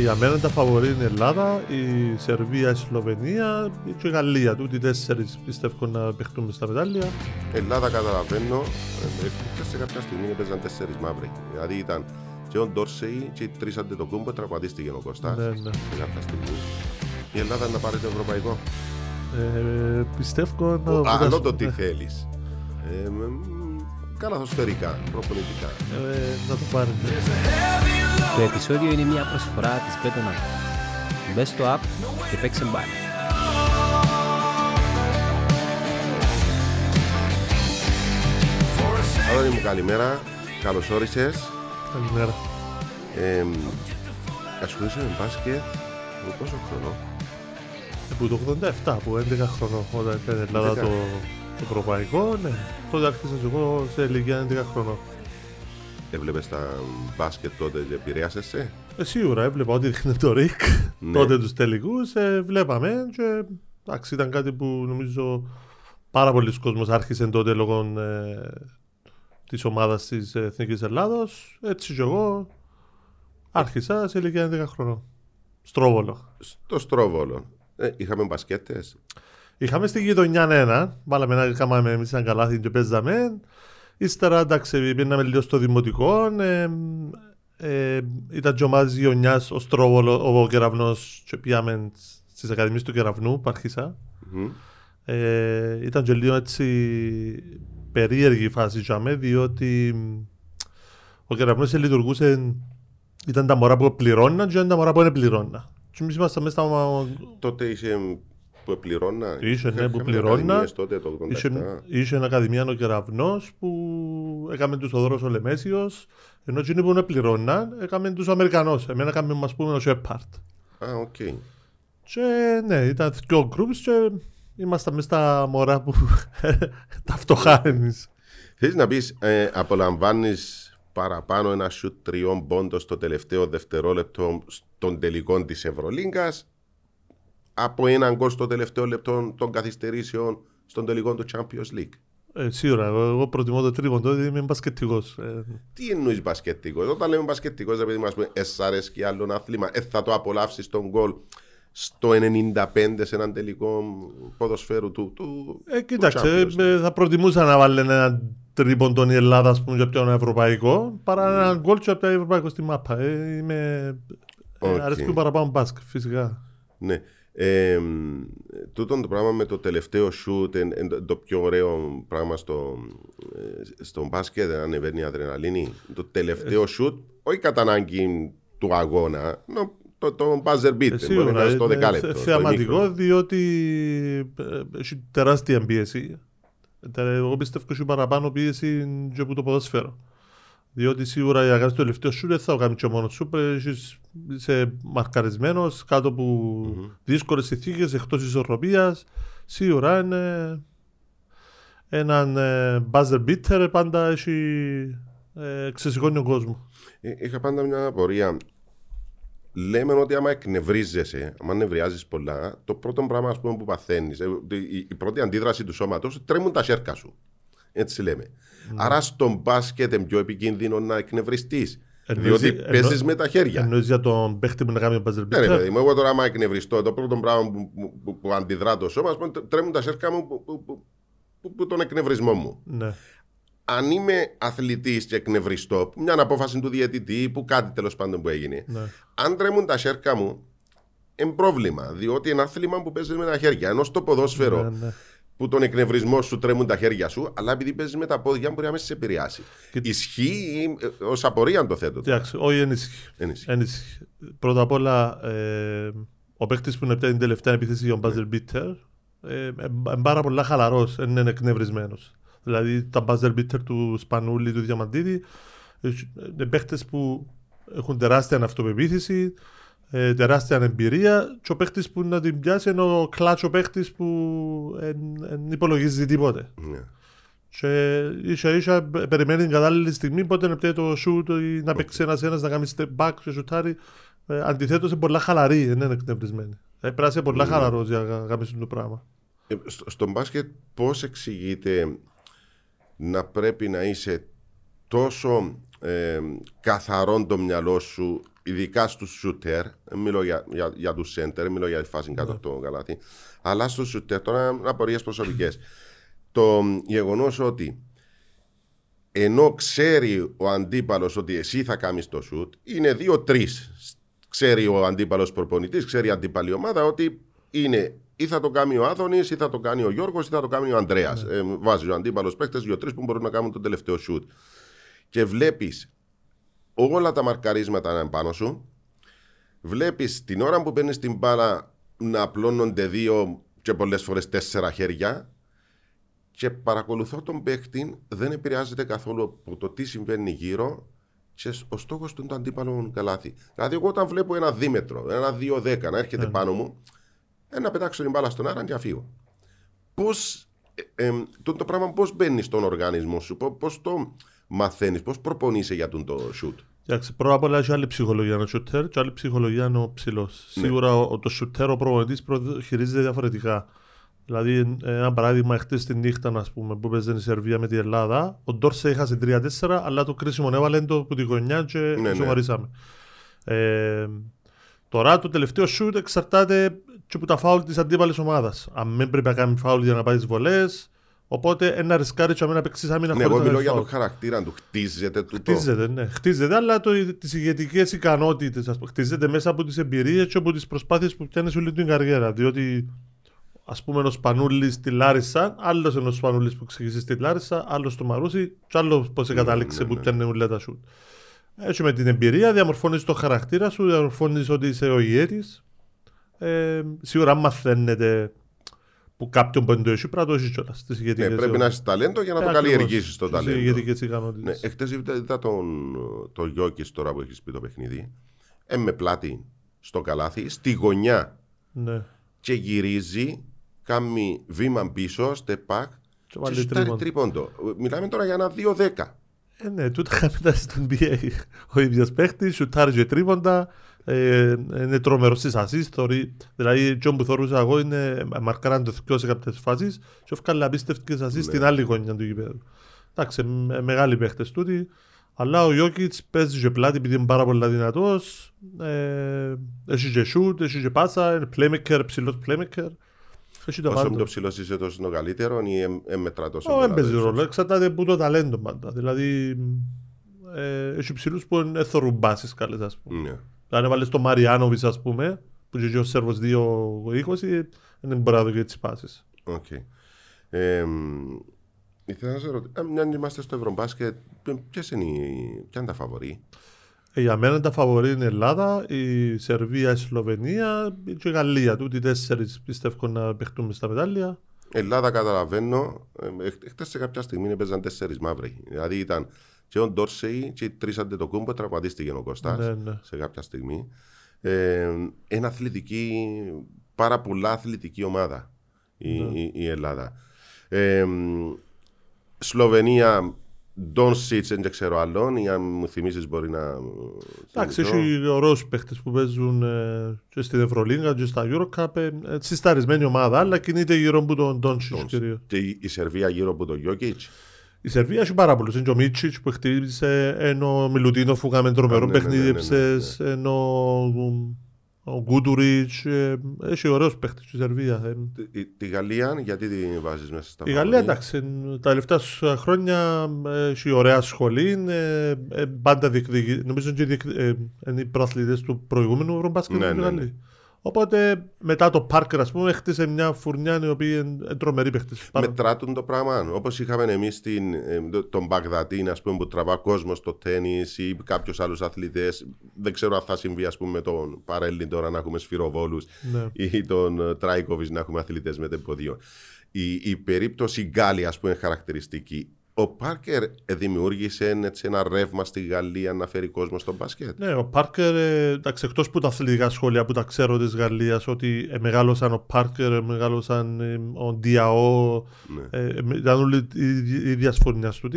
Για μένα τα φαβορί είναι η Ελλάδα, η Σερβία, η Σλοβενία και η Γαλλία. Τούτοι τέσσερις πιστεύω να παιχτούμε στα μετάλλια. Ελλάδα καταλαβαίνω, σε κάποια στιγμή παίζαν τέσσερις μαύροι. Δηλαδή ήταν και ο Ντόρσεϊ και οι τρεις Αντετοκούμπο, τραυματίστηκε ο Κωστάρς. Ναι. Η Ελλάδα να πάρει το ευρωπαϊκό. Πιστεύω να... Άλλο το τι θέλεις. Καλά σφαιρικά, προπονητικά. Να το πάρετε. Το επεισόδιο είναι μια προσφορά της Πέτονα. Μπε στο app και παίξε μπάλα. Άδωνη μου, καλημέρα. Καλώς όρισες. Καλημέρα. Ασχολείσαι με μπάσκετ με πόσο χρονό? Που το 87, που 11 χρονών όταν ήταν η Ελλάδα το ευρωπαϊκό, ναι. Τότε άρχισα εγώ σε ηλικία 11 χρονών. Έβλεπες τα μπάσκετ τότε και επηρεάσεσαι? Σίγουρα, έβλεπα ό,τι δείχνε το Ρίκ, ναι. Τότε τους τελικούς, βλέπαμε και εντάξει, ήταν κάτι που νομίζω πάρα πολλοί κόσμος άρχισε τότε λόγω της ομάδας της Εθνικής Ελλάδος. Έτσι και εγώ άρχισα σε ηλικία 11 χρονών. Στρόβολο. Στο Στρόβολο. Είχαμε μπασκέτες. Είχαμε στη γειτονιά ένα, βάλαμε ένα κάμαμε εμείς ένα καλάθι και παίζαμε. Ύστερα εντάξει, πήραμε λίγο στο δημοτικό, ήταν και ομάδες γειτονιάς, ο Στρόβολο, ο Κεραυνός και πήγαμε στις Ακαδημίες του Κεραυνού, Παρχίσα. Mm-hmm. Ήταν και λίγο έτσι περίεργη φάση είχαμε, διότι ο Κεραυνός λειτουργούσε, ήταν τα μωρά που πληρώναν και ήταν τα μωρά που δεν πληρώναν. Και εμείς ήμασταν μέσα στα... Τότε είσαι... που πληρώνα. Ήσουν, ναι, που πληρώνα. Ήσουν ακαδημιάνο Κεραυνός που έκαμε τους Οδόρος ο Λεμέσιος, ενώ εκείνοι που δεν πληρώνα έκαμε τους Αμερικανός. Εμένα έκαμε, μας πούμε, ο Shepard. Α, οκ. Και ναι, ήταν δυο groups και ήμασταν μέσα στα μωρά που τα φτωχά εμείς. Θέλεις να πεις, απολαμβάνεις παραπάνω ένα σιούτ 3 πόντων στο τελευταίο δευτερόλεπτο των τελικών της Ευρωλίγκας από έναν γκολ στο τελευταίο λεπτό των καθυστερήσεων στον τελικό του Champions League? Σίγουρα, εγώ προτιμώ το τρίποντο, διότι είμαι μπασκετικός. Τι εννοείς μπασκετικός? Όταν λέμε μπασκετικός, επειδή μας πούμε εσάρες και άλλον άθλημα, θα το απολαύσεις τον γκολ στο 95 σε έναν τελικό ποδοσφαίρου του κοίταξε, θα προτιμούσα να βάλει ένα τρίποντο η Ελλάδα, ας πούμε, από ένα ευρωπαϊκό, παρά έναν γκολ και από το ευρωπαϊκό στη μάπα. Αρέσει πιο παραπάνω μπάσκετ, φυσικά. Ναι. Τούτο το πράγμα με το τελευταίο shoot είναι το πιο ωραίο πράγμα στο μπάσκετ. Ανεβαίνει η αδρεναλίνη. Το τελευταίο shoot, όχι κατά ανάγκη του αγώνα, το buzzer beat. Σίγουρα, είναι θεαματικό διότι έχει τεράστια πίεση. Εγώ πιστεύω ότι έχει παραπάνω πίεση και από το ποδόσφαιρο. Διότι σίγουρα για να κάνεις το τελευταίο σου δεν θα το κάνεις και μόνο σου. Είσαι μαρκαρισμένος, κάτω από δύσκολες συνθήκες, εκτός ισορροπίας. Σίγουρα είναι έναν buzzer beater, πάντα ξεσηκώνει ο κόσμος. Είχα πάντα μια απορία. Λέμε ότι άμα εκνευρίζεσαι, άμα νευριάζεις πολλά, το πρώτο πράγμα, ας πούμε, που παθαίνεις, η πρώτη αντίδραση του σώματος, τρέμουν τα σέρκα σου. Έτσι λέμε. Άρα στον μπάσκετ είναι πιο επικίνδυνο να εκνευριστείς. Διότι παίζεις με τα χέρια. Εννοείς για τον παίχτη που να κάνει μπάσκετ? Ναι, ρε παιδί μου, εγώ τώρα άμα εκνευριστώ, το πρώτο πράγμα που αντιδρά το σώμα, τρέμουν τα σέρκα μου που τον εκνευρισμό μου. Ναι. Αν είμαι αθλητής και εκνευριστώ, μια απόφαση του διαιτητή που κάτι τέλος πάντων που έγινε, ναι. Αν τρέμουν τα σέρκα μου, είναι πρόβλημα. Διότι είναι άθλημα που παίζεις με τα χέρια. Ενώ στο ποδόσφαιρο. Ναι. Που τον εκνευρισμό σου τρέμουν τα χέρια σου, αλλά επειδή παίζεις με τα πόδια, μπορεί να με σε επηρεάσει. Ισχύει ως απορία αν το θέτω? Όχι, ενίσχυει. Πρώτα απ' όλα, ο παίκτης που είναι την τελευταία επίθεση για τον buzzer beater, είναι πάρα πολλά χαλαρός, είναι εκνευρισμένος. Δηλαδή τα buzzer beater του Σπανούλη, του Διαμαντίδη, είναι παίκτες που έχουν τεράστια αυτοπεποίθηση, τεράστια εμπειρία, και ο παίχτης που να την πιάσει είναι ο κλάτσο παίχτης που δεν υπολογίζει τίποτε. Yeah. Και ίσα-ίσα περιμένει την κατάλληλη στιγμή, πότε να πιέει το σούτ ή να παίξει ένας-ένας, να κάνει step back και σουτάρει. Αντιθέτως είναι πολλά χαλαρή, δεν είναι εκνευρισμένη. Πράσινη πολλά χαλαρός για να κάνει το πράγμα. Στον μπάσκετ πώς εξηγείται να πρέπει να είσαι τόσο καθαρόν το μυαλό σου, ειδικά στους σούτερ. Μιλώ για τους σέντερ, μιλώ για τη φάση κάτω από το καλάθι. Αλλά στους σούτερ, τώρα απορίες προσωπικές. Το γεγονός ότι ενώ ξέρει ο αντίπαλος ότι εσύ θα κάνεις το σουτ, είναι 2-3. Ξέρει ο αντίπαλος προπονητής, ξέρει η αντίπαλη ομάδα ότι είναι ή θα το κάνει ο Άδωνης, ή θα το κάνει ο Γιώργος, ή θα το κάνει ο Ανδρέας. Mm. Βάζει ο αντίπαλος παίκτες 2-3 που μπορούν να κάνουν το τελευταίο σουτ. Και βλέπεις όλα τα μαρκαρίσματα επάνω σου. Βλέπεις την ώρα που παίρνεις την μπάλα να απλώνονται 2 και πολλές φορές 4 χέρια. Και παρακολουθώ τον παίκτη, δεν επηρεάζεται καθόλου από το τι συμβαίνει γύρω και ο στόχος του είναι το αντίπαλο καλάθι. Δηλαδή, εγώ όταν βλέπω ένα δίμετρο, ένα 2-10 να έρχεται πάνω μου, να πετάξω την μπάλα στον άρα και να φύγω. Πώς το πράγμα, πώς μπαίνει στον οργανισμό σου, πώς το μαθαίνεις, πώς προπονείσαι για τον το shoot. Εντάξει, πρώτα απ' όλα έχει άλλη ψυχολογία είναι ο shooter και άλλη ψυχολογία είναι ο ψηλός. Ναι. Σίγουρα το shooter, ο προπονητής χειρίζεται διαφορετικά. Δηλαδή, ένα παράδειγμα, χτες τη νύχτα ας πούμε, που παίζανε η Σερβία με την Ελλάδα, ο Ντόρσεϊ έχασε 3-4, αλλά το κρίσιμο έβαλε το που τη γωνιά και σοβαρίσαμε. Τώρα το τελευταίο σουτ εξαρτάται και από τα φάουλ της αντίπαλης ομάδας. Αν μην πρέπει να κάνει φάουλ για να πάει τις βολές, οπότε ένα ρισκάρι και να παίξεις άμυνα χωρίς να κάνει φάουλ. Εγώ μιλώ για τον χαρακτήρα του, χτίζεται τούτο. Χτίζεται, ναι. Χτίζεται, αλλά τις ηγετικές ικανότητες, χτίζεται μέσα από τις εμπειρίες και από τις προσπάθειες που πιάνεις όλη την καριέρα. Διότι ας πούμε ο Σπανούλης στη Λάρισα, άλλος ένας Σπανούλης που ξεκίνησε στη Λάρισα, άλλος στο Μαρούσι, και άλλος πώς κατάληξε που πιάνε ουλέ τα σουτ. Έτσι με την εμπειρία διαμορφώνεις το χαρακτήρα σου, διαμορφώνεις ότι είσαι ο ηγέτης. Σίγουρα μαθαίνετε που κάποιον που το έχει πρέπει να το έχει κιόλας. Ναι, πρέπει να είσαι ταλέντο για να το καλλιεργήσεις το ταλέντο. Ναι, εχθές είδα τον Γιόκιτς τώρα που έχεις πει το παιχνίδι. Με πλάτη στο καλάθι, στη γωνιά. Ναι. Και γυρίζει, κάνει βήμα πίσω, step back και στάρει τρίποντο. Μιλάμε τώρα για ένα 2-10. Ναι, τούτα χαμητά στην NBA. Ο ίδιος παίχτης, σουτάρει και τρίποντα, είναι τρομερός στις ασίστοροι. Δηλαδή, τσιόν που θεωρούσα εγώ είναι Μαρκαράντο θυκιό σε κάποιες φάσεις και έφκανε απίστευτες ασίστ στην άλλη γωνιά του γηπέδου. Εντάξει, μεγάλοι παίχτες τούτοι. Αλλά ο Γιόκιτς παίζει και πλάτη επειδή είναι πάρα πολύ δυνατός. Έχει και shoot, έχει και πάσα, είναι playmaker, ψηλός playmaker. Όσο πιο ψηλός είσαι τόσο είναι το καλύτερο ή μετρά τόσο μεγάλο. Δεν παίζει ρόλο, εξαρτάται από το ταλέντο πάντα. Δηλαδή έχει ψηλούς που είναι θορουμπάσεις καλές ας πούμε. Αν έβαλες το Μαριάνοβι ας πούμε, που είναι ο Σέρβος 2-20, δεν μπορεί να δω και τις πάσεις. Ήθελα να σε ρωτήσω, αν είμαστε στο Ευρωμπάσκετ, ποια είναι τα φαβορί? Για μένα τα φαβορί είναι η Ελλάδα, η Σερβία, η Σλοβενία και η Γαλλία. Τούτοι 4 πιστεύω να παιχτούμε στα μετάλλια. Ελλάδα καταλαβαίνω. Χτες σε κάποια στιγμή παίζαν 4 μαύροι. Δηλαδή ήταν και ο Ντόρσεϊ και οι 3 Αντετοκούμπο, τραυματίστηκε ο Κωστάρς σε κάποια στιγμή. Ένα αθλητική, πάρα πολλά αθλητική ομάδα η Ελλάδα. Σλοβενία, Ντόντσιτς, δεν ξέρω άλλον, ή αν μου θυμίσεις μπορεί να... Εντάξει, έχει ωραίους παίχτες που παίζουν και στην Ευρωλίγκα και στα Eurocup, συσταρισμένη ομάδα, αλλά κινείται γύρω από τον Ντόντσιτς κυρίως. Και η Σερβία γύρω από τον Γιόκιτς. Η Σερβία έχει πάρα πολλούς, είναι και ο Μίτσιτς που χτύπησε, ενώ ο Μιλουτίνοφ που είχαμε τρομερό παιχνίδεψες, ενώ ο Γκούντουριτς, έχει ωραίος παίχτης στη Σερβία. Τη Γαλλία, γιατί τη βάζεις μέσα στα μάτια? Η Γαλλία, εντάξει, τα τελευταία χρόνια έχει ωραία σχολή. Πάντα διεκδικεί. Νομίζω ότι είναι οι προαθλητές του προηγούμενου Ευρωμπάσκετ. Ναι. Οπότε μετά το Parker, ας πούμε, χτίσε μια φουρνιά η οποία είναι τρομερή παίχτης. Μετράτουν το πράγμα. Όπως είχαμε εμείς τον Μπαγκδάτη, ας πούμε, που τραβά κόσμο στο τένις ή κάποιους άλλους αθλητές. Δεν ξέρω αν θα συμβεί, ας πούμε, με τον Παρελίνη τώρα να έχουμε σφυροβόλους ή τον Τράικοβις να έχουμε αθλητές με τεμποδίο. Η περίπτωση Γκάλη, ας πούμε, είναι χαρακτηριστική. Ο Πάρκερ δημιούργησε έτσι ένα ρεύμα στη Γαλλία να φέρει κόσμο στο μπάσκετ. Ναι, ο Πάρκερ, εντάξει, εκτός που τα αθλητικά σχόλια που τα ξέρω της Γαλλίας, ότι μεγάλωσαν ο Πάρκερ, μεγάλωσαν ο ΔΙΑΟ, ήταν όλοι οι διασφωνιάς του.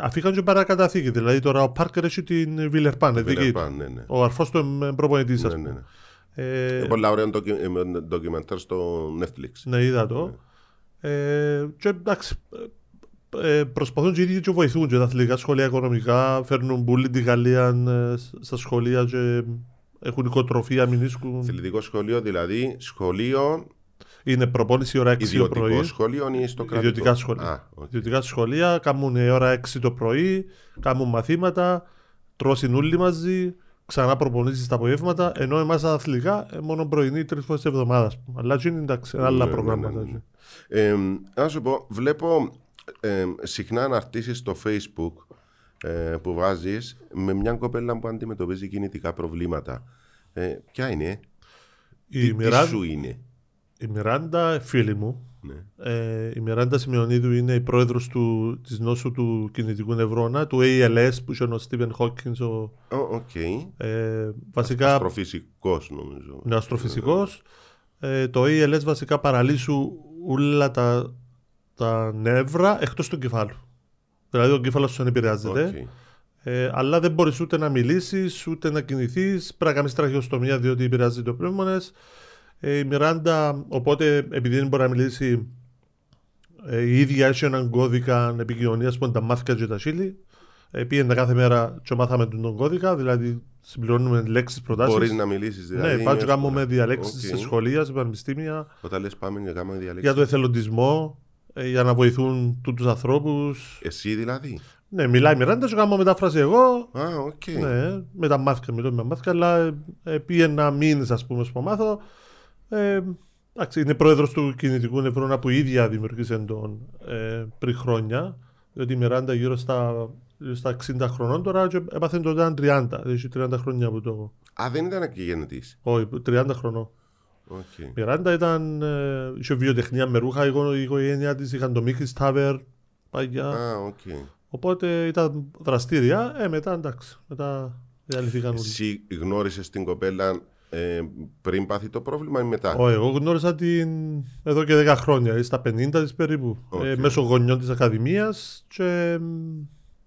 Αφήκαν και παρακαταθήκη. Δηλαδή τώρα ο Πάρκερ έχει την Βιλερπάν, ο αρφός του προπονητής σας. Πολλά ωραία ντοκιμαντέρ στο Netflix. Ναι, είδα το. Και εντάξει, προσπαθούν και οι ίδιοι και βοηθούν και τα αθλητικά σχολεία οικονομικά, φέρνουν πολύ τη Γαλλία στα σχολεία και έχουν οικοτροφία, μηνίσκουν. Αθλητικό σχολείο δηλαδή, σχολείο... Είναι προπόνηση ώρα 6 το πρωί. Ιδιωτικό σχολείο ή στο κρατικό? Ιδιωτικά σχολεία. Okay. Ιδιωτικά σχολεία, κάνουν ώρα 6 το πρωί, κάνουν μαθήματα, τρώσουν όλοι μαζί, ξανά προπονήσεις τα απογεύματα, ενώ εμάς αθλητικά μόνο πρωινή 3 φορές τη εβδομάδα. Αλλά και είναι εντάξει, άλλα προγράμματα. Να σου πω, βλέπω συχνά αναρτήσεις στο Facebook που βάζεις με μια κοπέλα που αντιμετωπίζει κινητικά προβλήματα. Ποια είναι? Τι σου είναι? Η Μιράντα, φίλη μου, ναι. Η Μιράντα Σημειονίδου είναι η πρόεδρος της νόσου του κινητικού νευρώνα, του ALS που είχε ο Στίβεν Χόκκινς. Okay. Βασικά, αστροφυσικός νομίζω. Ναι, αστροφυσικός. Το ALS βασικά παραλύσου όλα τα νεύρα εκτός του κεφάλου. Δηλαδή ο κεφάλος σου επηρεάζεται. Okay. Αλλά δεν μπορείς ούτε να μιλήσεις, ούτε να κινηθείς. Πρέπει να κάνεις τραχιοστομία διότι επηρεάζει το πνεύμονες. Η Μιράντα, οπότε επειδή δεν μπορεί να μιλήσει, η ίδια έχει έναν κώδικα επικοινωνίας που τα μάθηκα και τα σύλλη. Πήγαινε κάθε μέρα και μάθαμε τον κώδικα, δηλαδή συμπληρώνουμε λέξεις, προτάσεις. Μπορείς να μιλήσεις δηλαδή. Ναι, πάμε και κάνουμε διαλέξεις σε σχολεία, σε πανεπιστήμια. Όταν λες πάμε και κάνουμε διαλέξεις. Για το εθελοντισμό, για να βοηθούν τους ανθρώπους. Εσύ δηλαδή. Ναι, μιλάει η Μιράντα, σου κάνω μετάφραση εγώ. Okay. Ναι, μετά μάθηκα, αλλά πήγαινε να μείνει, α πούμε, που μάθω. Είναι πρόεδρος του κινητικού νευρώνα που η ίδια δημιουργήσε τον πριν χρόνια. Διότι η Μιράντα γύρω στα 60 χρονών τώρα και έπαθε τότε 30. Έχει 30 χρόνια από το. Α, δεν ήταν και γεννητής? Όχι, 30 χρονών. Okay. Η Μιράντα ήταν. Είχε βιοτεχνία με ρούχα. Η οικογένειά της είχαν το Μίκης Τάβερ παλιά. Okay. Οπότε ήταν δραστήρια. Μετά εντάξει. Μετά διαλυθήκαν όλοι. Εσύ γνώρισες την κοπέλα πριν πάθει το πρόβλημα ή μετά? Εγώ γνώρισα την εδώ και 10 χρόνια, στα 50 της περίπου. Okay. Μέσω γονιών της Ακαδημίας και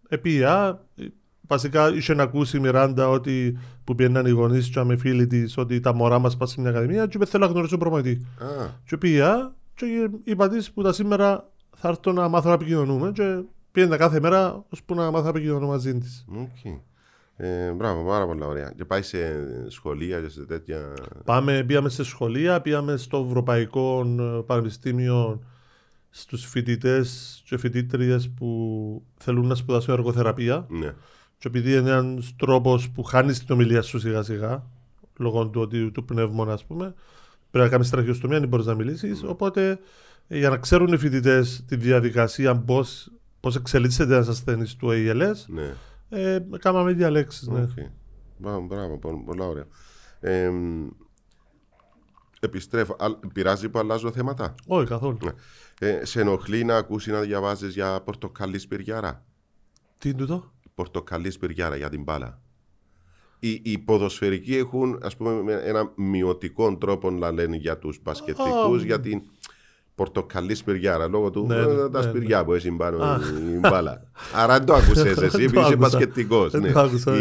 επία. Βασικά είχε να ακούσει η Μιράντα ότι που πιέναν οι γονείς και με φίλοι της ότι τα μωρά μας πάνε στην Ακαδημία και είπε θέλω να γνωρίσω πραγματικά. Και επία και είπα της που τα σήμερα θα έρθω να μάθω να επικοινωνούμε και πιέναν κάθε μέρα ώσπου να μάθω να επικοινωνώ μαζί της. Okay. Μπράβο, πάρα πολύ ωραία. Και πάει σε σχολεία και σε τέτοια. Πήγαμε σε σχολεία, πήγαμε στο Ευρωπαϊκό Πανεπιστήμιο στους φοιτητές και φοιτήτριες που θέλουν να σπουδάσουν εργοθεραπεία. Ναι. Και επειδή είναι ένας τρόπος που χάνεις την ομιλία σου σιγά σιγά, λόγω του πνεύμονα, ας πούμε, πρέπει να κάνεις τραχιοστομία, δεν μπορείς να μιλήσεις. Mm. Οπότε για να ξέρουν οι φοιτητές τη διαδικασία πώς εξελίσσεται ένας ασθενής του ALS. Ναι. Κάμαμε διαλέξεις. Ναι. Okay. Μπράβο, πολλά ωραία. Επιστρέφω. Πειράζει που αλλάζω θέματα? Όχι, καθόλου. Σε ενοχλεί να ακούσει να διαβάζεις για πορτοκαλί σπυριάρα? Τι είναι τούτο? Πορτοκαλί σπυριάρα για την μπάλα. Οι ποδοσφαιρικοί έχουν ας πούμε ένα μειωτικό τρόπο να λένε για τους μπασκετικούς για την πορτοκαλί σπυριάρα, λόγω του τα σπυριά που έτσι πάνω η μπάλα. Άρα το άκουσες εσύ, επειδή είσαι μπασκετικός.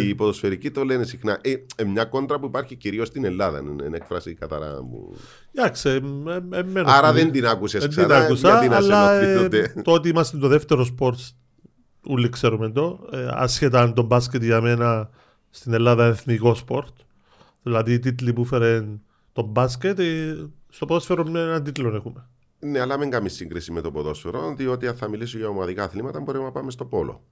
Οι ποδοσφαιρικοί το λένε συχνά. Μια κόντρα που υπάρχει κυρίως στην Ελλάδα, είναι έκφραση καθαρά μου. Άρα δεν την άκουσες ξανά, γιατί να σε ενοχλεί τότε? Το ότι είμαστε το δεύτερο σπορτ, όλοι ξέρουμε το, ασχετά αν το μπάσκετ για μένα στην Ελλάδα είναι εθνικό σπορτ. Δηλαδή οι τίτλοι που φέρε το μπάσκετ, στο ποδόσφαιρο έναν τίτλο έχουμε. Ναι, αλλά μην κάνεις σύγκριση με το ποδόσφαιρο, διότι αν θα μιλήσω για ομαδικά αθλήματα μπορούμε να πάμε στο πόλο.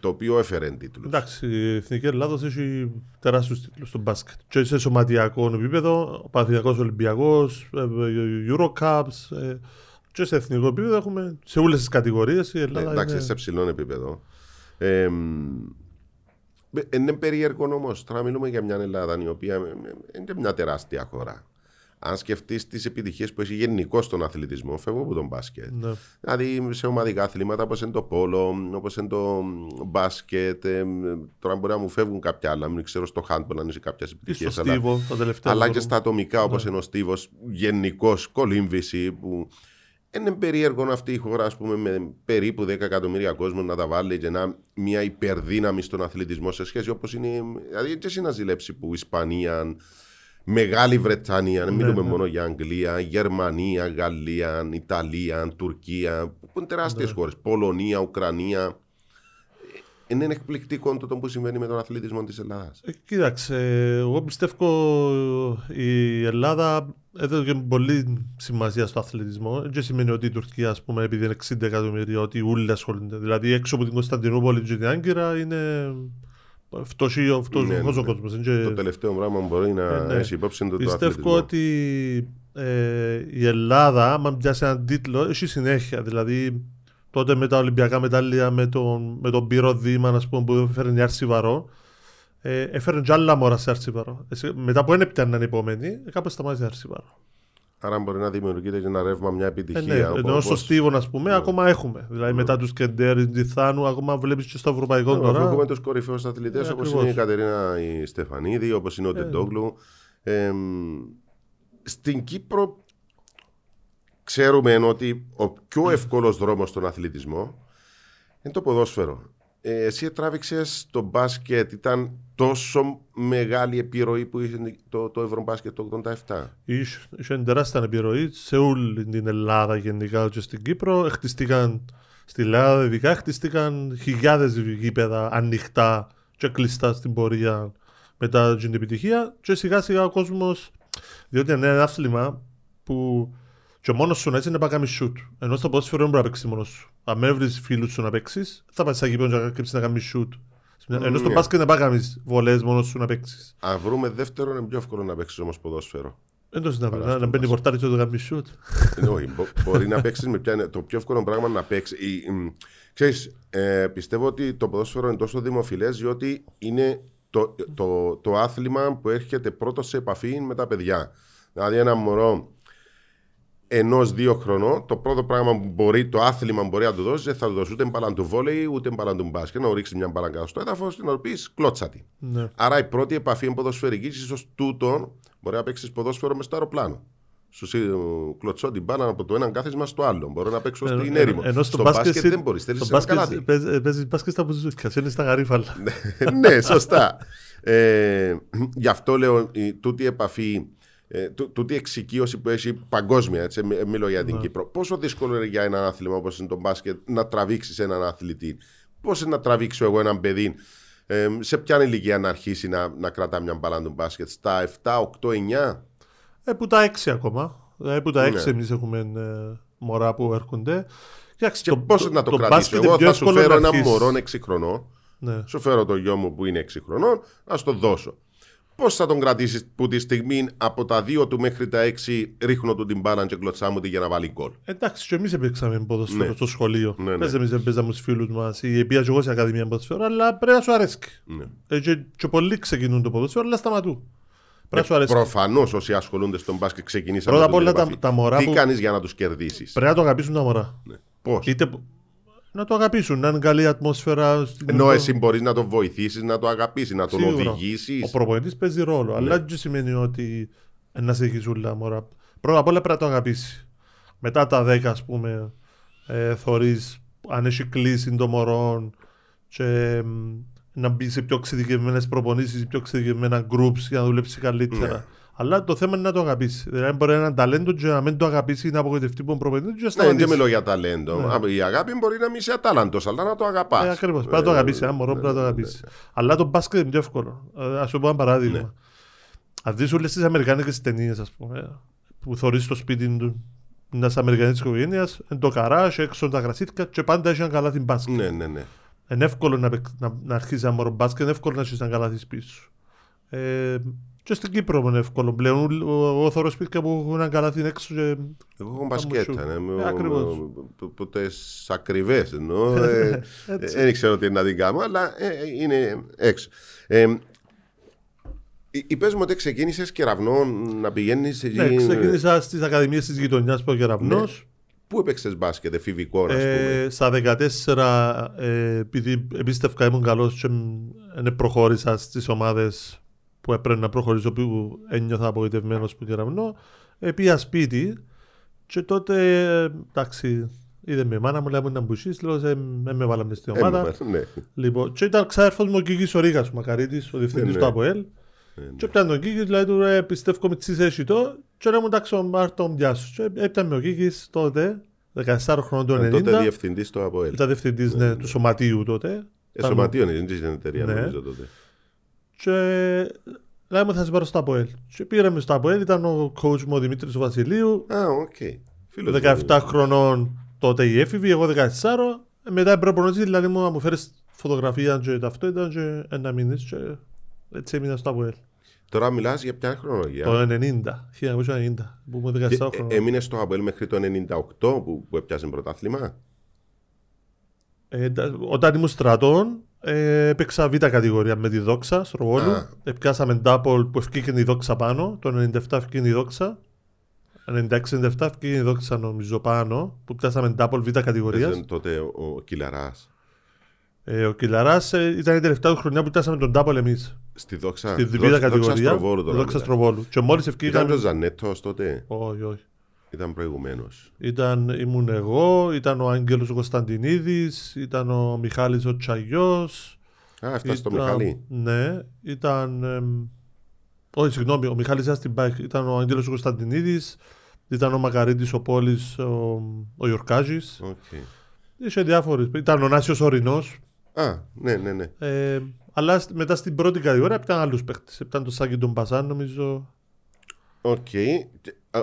Το οποίο έφερε τίτλους. Εντάξει, η Εθνική Ελλάδος έχει τεράστιους τίτλους στο μπάσκετ. Και σε σωματιακό επίπεδο, παθηνιακός Ολυμπιακός, Eurocups. Και σε εθνικό επίπεδο έχουμε σε όλες τις κατηγορίες η Ελλάδα. Εντάξει, είναι... σε ψηλό επίπεδο. Είναι περίεργο όμως τώρα μιλούμε για μια Ελλάδα η οποία είναι μια τεράστια χώρα. Αν σκεφτείς τις επιτυχίες που έχει γενικώς στον αθλητισμό, φεύγω από τον μπάσκετ. Ναι. Δηλαδή σε ομαδικά αθλήματα όπως είναι το πόλο, όπως είναι το μπάσκετ. Τώρα μπορεί να μου φεύγουν κάποια άλλα, μην ξέρω στο handball αν είσαι κάποιες επιτυχίες. Στο στίβο, το τελευταίο. Αλλά και στα ατομικά όπως είναι ο στίβος, γενικώς κολύμβηση. Που... Είναι περίεργο αυτή η χώρα, ας πούμε, με περίπου 10 εκατομμύρια κόσμων να τα βάλει και μια υπερδύναμη στον αθλητισμό σε σχέση όπως είναι. Δηλαδή έτσι να ζηλέψει που Ισπανία. Μεγάλη Βρετανία, να μιλούμε μόνο για Αγγλία, Γερμανία, Γαλλία, Ιταλία, Τουρκία, που είναι τεράστιες χώρες. Πολωνία, Ουκρανία. Είναι εκπληκτικό το που συμβαίνει με τον αθλητισμό της Ελλάδας. Κοίταξε, εγώ πιστεύω η Ελλάδα έδωσε πολύ σημασία στο αθλητισμό. Δεν σημαίνει ότι η Τουρκία, ας πούμε, επειδή είναι 60 εκατομμύρια, ότι όλοι ασχολούνται. Δηλαδή, έξω από την Κωνσταντινούπολη και την Άγκυρα είναι φτωχός ο κόσμος. Το τελευταίο πράγμα μπορεί να έχει υπόψη είναι το αθλητισμό. Πιστεύω ότι η Ελλάδα, άμα πιάσει έναν τίτλο, έχει συνέχεια. Δηλαδή, τότε με τα Ολυμπιακά μετάλλια, με τον Πύρο Δήμα, ας πούμε, που έφερε η Αρσιβαρό, έφερε και άλλα μόρα σε Αρσιβαρό. Μετά από ένεπτα έναν επόμενη, κάπως σταμάτησε Αρσιβαρό. Άρα μπορεί να δημιουργείται και ένα ρεύμα, μια επιτυχία. Ενώ στο Στίβον, ας πούμε, ακόμα έχουμε. Δηλαδή μετά τους Κεντέρι, Τζιθάνου, ακόμα βλέπεις και στο ευρωπαϊκό τώρα. Έχουμε τους κορυφαίους αθλητές, όπως είναι η Κατερίνα η Στεφανίδη, όπως είναι ο Τεντόγλου. Στην Κύπρο ξέρουμε ότι ο πιο εύκολος δρόμος στον αθλητισμό είναι το ποδόσφαιρο. Εσύ τράβηξες το μπάσκετ, ήταν τόσο μεγάλη επιρροή που είχε το Ευρωμπάσκετ το 1987. Είχε τεράστια επιρροή σε όλη την Ελλάδα γενικά και στην Κύπρο. Χτιστήκαν στην Ελλάδα ειδικά, χτιστήκαν χιλιάδες γήπεδα ανοιχτά και κλειστά στην πορεία μετά την επιτυχία και σιγά σιγά ο κόσμος, διότι είναι ένα άθλημα που και μόνος σου να έτσι να πάει κάνεις shoot. Ενώ στο ποδόσφαιρο δεν μπορεί να παίξεις μόνος σου. Αν με έβρεις φίλους σου να παίξεις, θα πάει σαν γήπεδο να κρύψεις να κάνεις shoot. Ενώ στο μπάσκετ δεν πάει να κάνεις βολές μόνος σου να παίξεις. Αν βρούμε δεύτερο είναι πιο εύκολο να παίξεις όμως ποδόσφαιρο. Δεν το συναντάμε. Να μπαίνει πορτάρι και να κάνεις shoot. Όχι, μπορεί να παίξεις με ποια. Το πιο εύκολο πράγμα να παίξεις. Ξέρεις, πιστεύω ότι το ποδόσφαιρο είναι τόσο δημοφιλές διότι είναι το άθλημα που έρχεται πρώτο σε επαφή με τα παιδιά. Δηλαδή, ένα μωρό 1-2 χρονών, το πρώτο πράγμα που μπορεί, το άθλημα μπορεί να του δώσει, δεν θα του δώσει ούτε μπάλα του βόλεϊ, ούτε μπάλα του μπάσκετ, να ρίξει μια μπάλα κάτω στο έδαφος και να του πει κλώτσα τη. Ναι. Άρα η πρώτη επαφή είναι ποδοσφαιρική, ίσως τούτον μπορεί να παίξει ποδόσφαιρο μες στο αεροπλάνο. Σου κλωτσώ την μπάλα από το έναν κάθισμα στο άλλο. Μπορώ να παίξω στην έρημο. Ενώ στο μπάσκετ δεν μπορεί. Θέλει να κάνει. Παίζει μπάσκετ στα μπουζούκια, είναι στα γαρίφαλα. Ναι, σωστά. Γι' αυτό λέω τούτη επαφή. Τούτη εξοικείωση που έχει παγκόσμια, έτσι, μιλώ για την Κύπρο. Πόσο δύσκολο είναι για ένα άθλημα όπως είναι το μπάσκετ να τραβήξεις έναν αθλητή. Πώς είναι να τραβήξω εγώ έναν παιδί, σε ποια ηλικία να αρχίσει να κρατά μια μπάλα του μπάσκετ, στα 7, 8, 9. Που τα 6 ακόμα. Που τα 6 εμείς έχουμε μωρά που έρχονται. Και πώς να το κρατήσω. Εγώ θα σου φέρω ένα μωρό 6 χρονών. Ναι. Σου φέρω το γιο μου που είναι 6 χρονών, να στο δώσω. Πώς θα τον κρατήσεις που τη στιγμή από τα 2 του μέχρι τα 6 ρίχνω του την μπάλα και κλωτσά μου τη για να βάλει γκολ. Εντάξει, και εμείς παίξαμε ποδοσφαίρο στο σχολείο. Εμείς δεν παίζαμε τους φίλους μας ή πήγα και εγώ σε ακαδημία ποδοσφαίρου, αλλά πρέπει να σου αρέσει. Και πολλοί ξεκινούν το ποδοσφαίρο, αλλά σταματούν. Προφανώς όσοι ασχολούνται στον μπάσκετ ξεκινήσαν. Πρώτα απ' όλα τα μωρά. Τι κάνεις για να τους κερδίσεις. Πρέπει να το αγαπήσουν τα μωρά. Πώς. Να το αγαπήσουν, να είναι καλή ατμόσφαιρα. Ενώ εσύ μπορείς να τον βοηθήσεις, να το αγαπήσεις, να τον οδηγήσεις. Ο προπονητής παίζει ρόλο, αλλά δεν σημαίνει ότι να σε χειζούλα μωρά. Πρώτα απ' όλα πρέπει να το αγαπήσει. Μετά τα 10, ας πούμε, θωρείς αν έχει κλείσει το μωρό και να μπει σε πιο εξειδικευμένες προπονήσεις, πιο εξειδικευμένα groups για να δουλέψει καλύτερα. Ναι. Αλλά το θέμα είναι να το αγαπήσει. Δηλαδή, μπορεί να είναι ταλέντο και να μην το αγαπήσει ή να απογοητευτεί που προπονητή. Ναι, δεν μιλώ για ταλέντο. Ναι. Η αγάπη μπορεί να μην είσαι ατάλαντος, αλλά να το αγαπάς. Ακριβώς. Πρέπει να το αγαπήσει. Αν μωρό, πρέπει να το αγαπήσει. Αλλά το μπάσκετ είναι πιο εύκολο. Ας σου πω ένα παράδειγμα. Ναι. Αν δεις όλες τις αμερικάνικες ταινίες, ας πούμε, που θωρείς στο σπίτι του μια αμερικανική οικογένεια, το καράζ, έξω τα γρασίτικα και πάντα έχει ένα καλάθι μπάσκετ. Ναι. Είναι εύκολο να αρχίσει ένα μωρό μπάσκετ, είναι εύκολο να αρχίσει ένα καλάθι πίσω. Και στην Κύπρο είναι εύκολο πλέον. Ο Θωρός πήγε που έχουν έναν καλάθι έξω. Εγώ έχω μπασκέτα. Ποτές ακριβές εννοώ. Δεν ξέρω τι είναι να την κάνω, αλλά είναι έξω. Είπες μου ότι ξεκίνησες κεραυνών να πηγαίνεις. Ναι, ξεκίνησα στις ακαδημίες της γειτονιάς που ο κεραυνός. Πού έπαιξες μπάσκετ, εφηβικό, ας πούμε. Στα 14, επειδή εμπίστευκα ήμουν καλός και προχώρησα στις ομάδες που έπρεπε να προχωρήσω, που ένιωθα απογοητευμένος που κεραυνώ, πήγα σπίτι και τότε, εντάξει, είδε με η μάνα μου, λέει μου να μπουσείς, λέω, με βάλαμε στην ομάδα. Λοιπόν, και ήταν ξάδερφος μου ο Κίκης ο Ρίγας, ο Μακαρίτης, ο διευθυντής του ΑΠΟΕΛ Και έπιανε ο Κίκης, λέει του ρε πιστεύω με τις εσύ το και ρε μου εντάξει ο Μάρτον Μπιάσου. Και έπιανε ο Κίκης τότε, 14 χρονών του 1990. Τότε διευθυντής του ΑΠΟΕΛ. Ήταν διευθυντής του Σωματείου τότε. Σωματείων είναι η εταιρεία νομίζω τότε. Και λέει μου θα σε πάρω στο ΑΠΟΕΛ. Και πήραμε στο ΑΠΟΕΛ, ήταν ο coach μου ο Δημήτρης Βασιλείου. Α, οκ. 17 χρονών τότε η έφηβη, εγώ 14. Μετά προπονητής δηλαδή μου να μου φέρεις φωτογραφία και ταυτότητα και να μείνεις και έτσι έμεινα στο ΑΠΟΕΛ. Τώρα μιλάς για ποια χρονολογία? Το 1990, που μου 17 χρονών. Έμεινες στο ΑΠΟΕΛ μέχρι το 1998 που έπιασε πρωτάθλημα. Όταν ήμουν στρατών, έπαιξα β' κατηγορία με τη Δόξα Στροβόλου. Επιάσαμε ντάπολ που ευκήκαινε η Δόξα πάνω. Το 97 ευκήκαινε η Δόξα. 96-97 ευκήκαινε η Δόξα νομίζω πάνω. Που πιάσαμε ντάπολ β' κατηγορία. Ήταν τότε ο Κιλαράς. Ο Κιλαράς ήταν η τελευταία του χρονιά που πιάσαμε τον ντάπολ εμείς. Στη Δόξα Στροβόλου. Δόξα Στροβόλου. Και μόλις ευκήκαμε. Ήταν ο Ζανέτος τότε. Όχι, όχι. Ήταν προηγουμένος. Ήμουν εγώ, ήταν ο Άγγελος Κωνσταντινίδης, ήταν ο Μιχάλης ο Τσαγιός. Α, έφτασε το Μιχάλη. Ναι, ήταν. Όχι, συγγνώμη, ο Μιχάλης ήταν στην Πάικ. Ήταν ο Άγγελος Κωνσταντινίδης, ήταν ο Μακαρίτης ο Πόλης, ο Ιορκάζης. Okay. Είχε διάφοροι. Ήταν ο Νάσιος Ορεινός. Α, ναι, ναι, ναι. Αλλά μετά στην πρώτη κατηγορία ήταν άλλους παίκτες. Ήταν το Σάκη τον Πασάν, νομίζω. Οκ. Okay.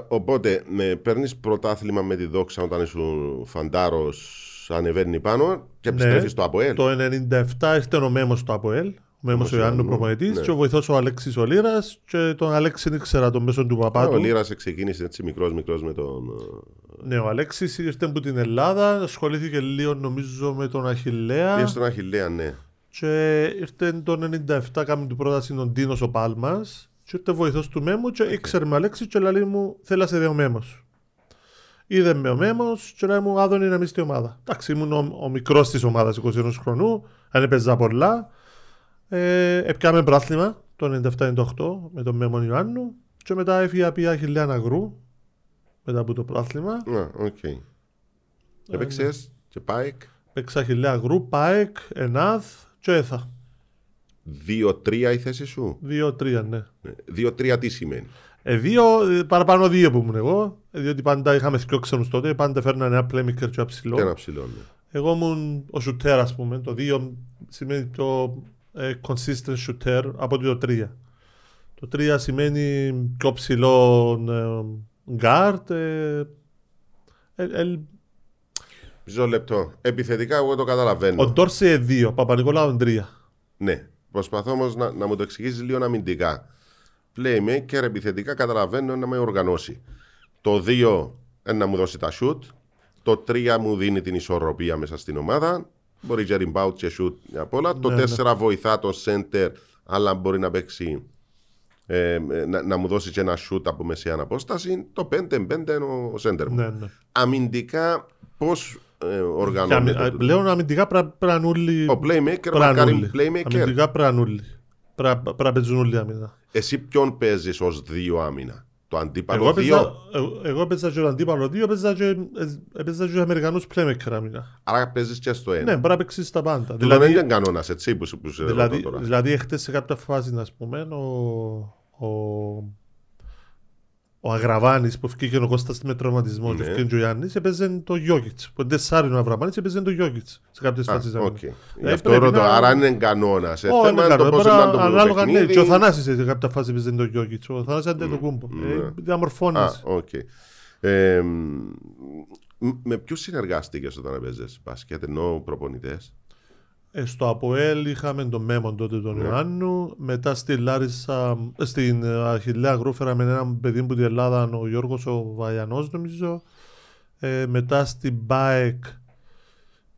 Οπότε παίρνεις πρωτάθλημα με τη Δόξα όταν ήσουν φαντάρος, ανεβαίνει πάνω και επιστρέφεις στο ΑΠΟΕΛ. Το 1997 ήρθε ο Μέμος στο ΑΠΟΕΛ, ο Μέμος Ιωάννου προπονητής και ο βοηθός ο Αλέξης ο Λύρας και τον Αλέξη ήξερα τον μέσον του παπά του. Ο Λύρας ξεκίνησε έτσι μικρός με τον... Ναι, ο Αλέξης ήρθε από την Ελλάδα, ασχολήθηκε λίγο νομίζω με τον Αχιλέα. Ήρθε τον Αχιλέα, ναι. Και ήρθε το 1997 κάμε την πρόταση τον Τίνος ο Πάλμας. Και ήρθε βοηθός του Μέμου και ήξερε με Αλέξη και λέει μου θέλα σε δει ο Μέμος. Είδε με ο Μέμος και λέει μου Άδωνη να μείνει στη ομάδα. Εντάξει, ήμουν ο μικρός της ομάδας 21 χρονού, αν έπαιζα πολλά. Επιάμε πράθλημα το 97-98 με τον Μέμον Ιωάννου και μετά έφυγε από Αχιλέα Ναγρού μετά από το πράθλημα. Έπαιξες και ΠΑΕΚ. Έπαιξα Αχιλέα Αγρού, ΠΑΕΚ, ΕΝΑΔ και ΕΘΑ. 2-3 η θέση σου. 2-3, ναι. 2-3 τι σημαίνει? Παραπάνω 2 που ήμουν εγώ. Διότι πάντα είχαμε δύο ξένους τότε. Πάντα φέρναν ένα playmaker και αψηλό. Ένα ψηλό, ναι. Εγώ ήμουν ο shooter, ας πούμε. Το 2 σημαίνει το consistent shooter από το 3. Το 3 σημαίνει πιο ψηλό guard. Μισό λεπτό. Επιθετικά εγώ το καταλαβαίνω. Ο Ντόρσεϊ 2, Παπα-Νικολάου 3. Ναι. Προσπαθώ όμως να μου το εξηγήσεις λίγο αμυντικά. Playmaker επιθετικά καταλαβαίνω να με οργανώσει. Το 2 να μου δώσει τα shoot. Το 3 μου δίνει την ισορροπία μέσα στην ομάδα. Μπορεί και rebound και shoot απ' όλα. Το 4 βοηθά το center, αλλά μπορεί να παίξει να μου δώσει και ένα shoot από μεσαία απόσταση. Το 5-5 είναι ο center μου. Ναι, ναι. Αμυντικά πώς οργανώνεται? Πλέον αμυντικά πρανούλη. Ο playmaker πρανούλη. Αμυντικά πρανούλη. Παίζουν όλοι άμυνα. Εσύ ποιον παίζεις ως δύο άμυνα? Το αντίπαλο 2? Εγώ παίζα και το αντίπαλο 2. Παίζα και τους Αμερικανούς playmaker άμυνα. Άρα παίζεις και στο 1. Ναι, πρέπει να παίξεις τα πάντα. Δηλαδή δεν είναι κανόνας έτσι που σε ρωτώ τώρα. Δηλαδή έχετε σε κάποια φάση να πούμε ο Αγραβάνης που ευκήκε ο Κώστας με τραυματισμό και ευκήκε ο Γιάννης, έπαιζε το Γιόκιτς. Που δεν σάρει ο Αγραβάνης, έπαιζε το Γιόκιτς σε κάποιες φάσεις. Αυτό ρωτώ, άρα είναι κανόνας. Όχι, είναι κανόνας. Και ο Θανάσης σε κάποια φάση έπαιζε το Γιόκιτς. Ο Θανάσης Αντετοκούμπο. Διαμορφώνεις. Με ποιους συνεργάστηκες όταν έπαιζες μπάσκετ, ενώ προπονητές? Στο ΑΠΟΕΛ είχαμε τον Μέμον τότε τον Ιωάννου. Μετά στην Αχιλέα Αγρού φέραμε έναν παιδί που την Ελλάδα, ο Γιώργος ο Βαϊανός νομίζω. Μετά στην ΠΑΕΚ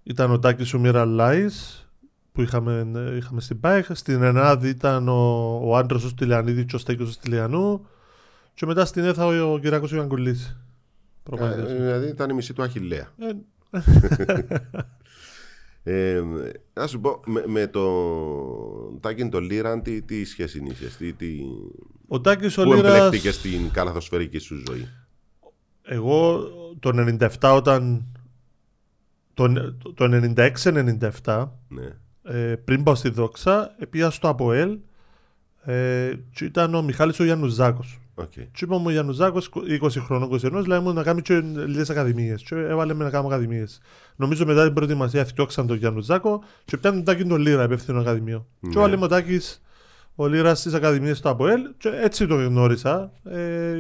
ήταν ο Τάκης ο Μιραλάης που είχαμε στην ΠΑΕΚ. Στην ΕΝΑΔ ήταν ο Άντρος ο Στυλιανίδης και ο Στέκιος ο Στυλιανού. Και μετά στην ΕΘΑ ο Κυράκος ο Ιανκουλής. Δηλαδή ήταν η μισή του Αχιλέα. Να σου πω, με τον Τάκη τον Λίραν τι σχέση είχες? Ο Τάκης ο Λίρας... Πού εμπλέκτηκες στην καλαθοσφαιρική σου ζωή? Εγώ το 97 όταν... Το 96-97 πριν πάω στη Δόξα πήγα στο ΑΠΟΕΛ Και ήταν ο Μιχάλης ο Γιαννουζάκος. Okay. Και είπαμε ο Γιαννουζάκος 20 χρονών, 21, λέμε να κάνουμε και λίγες ακαδημίες. Και έβαλε με να κάνουμε ακαδημίες. Νομίζω μετά την προετοιμασία φτιάξαν τον Γιαννουζάκο και πιάνουν τον Τάκη τον Λύρα, υπεύθυνο ακαδημίο. Mm. Και έβαλε ο Τάκης ο Λύρας στις ακαδημίες του ΑΠΟΕΛ και έτσι τον γνώρισα.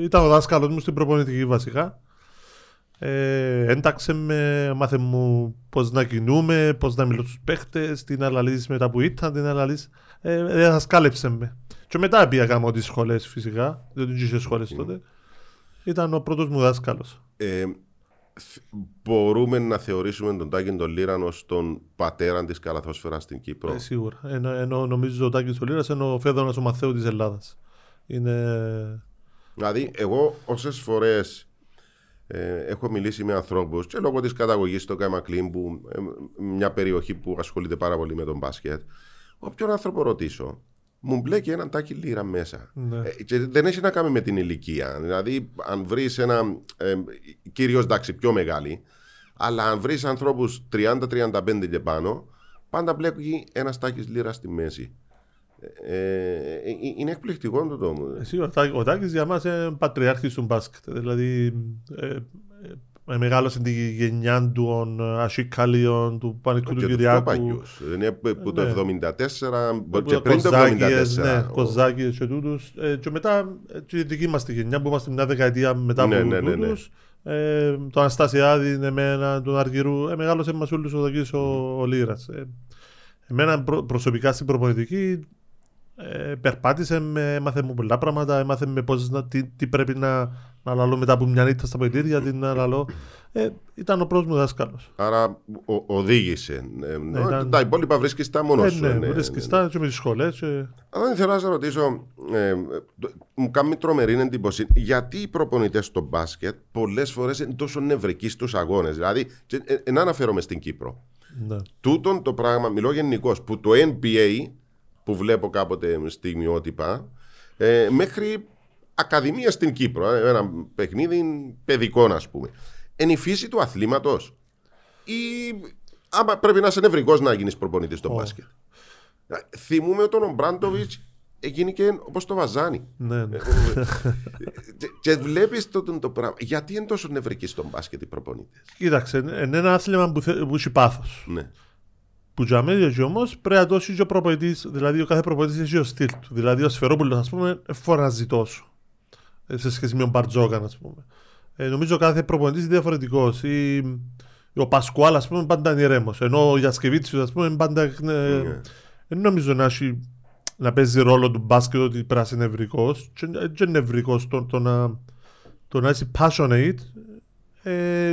Ήταν ο δάσκαλος μου στην προπονητική βασικά. Ένταξε με, μάθε μου πώς να κινούμε, πώς να μιλώ στους παίχτες, την αναλύση μετά που ήταν, την αναλύση. Δασκάλεψε με. Και μετά πήγα κάνω τις σχολές φυσικά, δεν είχε σχολές τότε. Ήταν ο πρώτος μου δάσκαλος. Μπορούμε να θεωρήσουμε τον Τάκη τον Λύραν ως τον πατέρα της καλαθόσφαιρας στην Κύπρο. Σίγουρα. Νομίζω ο Τάκης τον Λύρας είναι ο Φέδωνας ο Μαθαίου της Ελλάδας. Δηλαδή, εγώ όσες φορές έχω μιλήσει με ανθρώπους και λόγω της καταγωγής στο Καμακλίμπου, μια περιοχή που ασχολείται πάρα πολύ με τον μπάσκετ, όποιον άνθρωπο ρωτήσω, μου μπλέκει έναν Τάκη Λύρα μέσα. Ναι. Και δεν έχει να κάνει με την ηλικία. Δηλαδή, αν βρεις ένα κυρίως εντάξει πιο μεγάλη, αλλά αν βρεις ανθρώπους 30-35 και πάνω, πάντα μπλέκει ένας Τάκης Λύρα στη μέση. Είναι εκπληκτικό το τόμο. Ο Τάκης για μας είναι πατριάρχης του μπάσκετ. Δηλαδή, μεγάλωσε τη γενιά του Ασικάλιων, του Πανικού του Κυριάκου. Είναι που το 1974, και πριν το 1974. Κοζάκιες και τούτους. Και μετά τη δική μας τη γενιά που είμαστε μια δεκαετία μετά από τούτους. Τον Αναστασιάδη, εμένα, τον Αργυρού. Μεγάλωσε μας όλους ο Τάκης ο Λύρας. Εμένα προσωπικά στην προπονητική περπάτησε, έμαθε μου πολλά πράγματα, έμαθε με πώς, τι πρέπει να λαλώ μετά από μια νύχτα στα παιχνίδια, τι να λαλώ. Ήταν ο πρώτος μου δάσκαλος. Άρα οδήγησε. Τα υπόλοιπα βρίσκεις τα μόνος σου. Ναι, βρίσκεις τα και με τις σχολές. Αν ήθελα να σας ρωτήσω, μου κάνει τρομερή εντύπωση, γιατί οι προπονητές στο μπάσκετ πολλές φορές είναι τόσο νευρικοί στους αγώνες. Δηλαδή, να αναφέρομαι στην Κύπρο. Ναι. Τούτον το πράγμα, μιλώ γενικώς, που το NBA που βλέπω κάποτε στιγμιότυπα, μέχρι ακαδημία στην Κύπρο, ένα παιχνίδι παιδικών ας πούμε, είναι η φύση του αθλήματος ή άμα πρέπει να είσαι νευρικός να γίνεις προπονητής στο μπάσκετ. Θυμούμε ότι ο Μπράντοβιτς έγινε και όπως το Βαζάνι. Ναι. Και βλέπεις το πράγμα. Γιατί είναι τόσο νευρικοί στον μπάσκετ οι προπονητές? Κοίταξε, είναι ένα άθλημα που έχει πάθος. Ναι. Που για μένα όμως πρέπει να το έχει ο προπονητής, δηλαδή ο κάθε προπονητής έχει ο στυλ του. Δηλαδή ο Σφερόπουλος, ας πούμε, φοραζητό σου. Σε σχέση με τον Μπαρτζόκαν, ας πούμε. Νομίζω ο κάθε προπονητής είναι διαφορετικός. Ο Πασκουάλ, ας πούμε, πάντα είναι ηρέμος. Ενώ ο Γιασκεβίτσιος, ας πούμε, πάντα. Δεν νομίζω να έχει. Να παίζει ρόλο του μπάσκετ ότι πρέπει να είσαι νευρικός. Και νευρικός το να είσαι passionate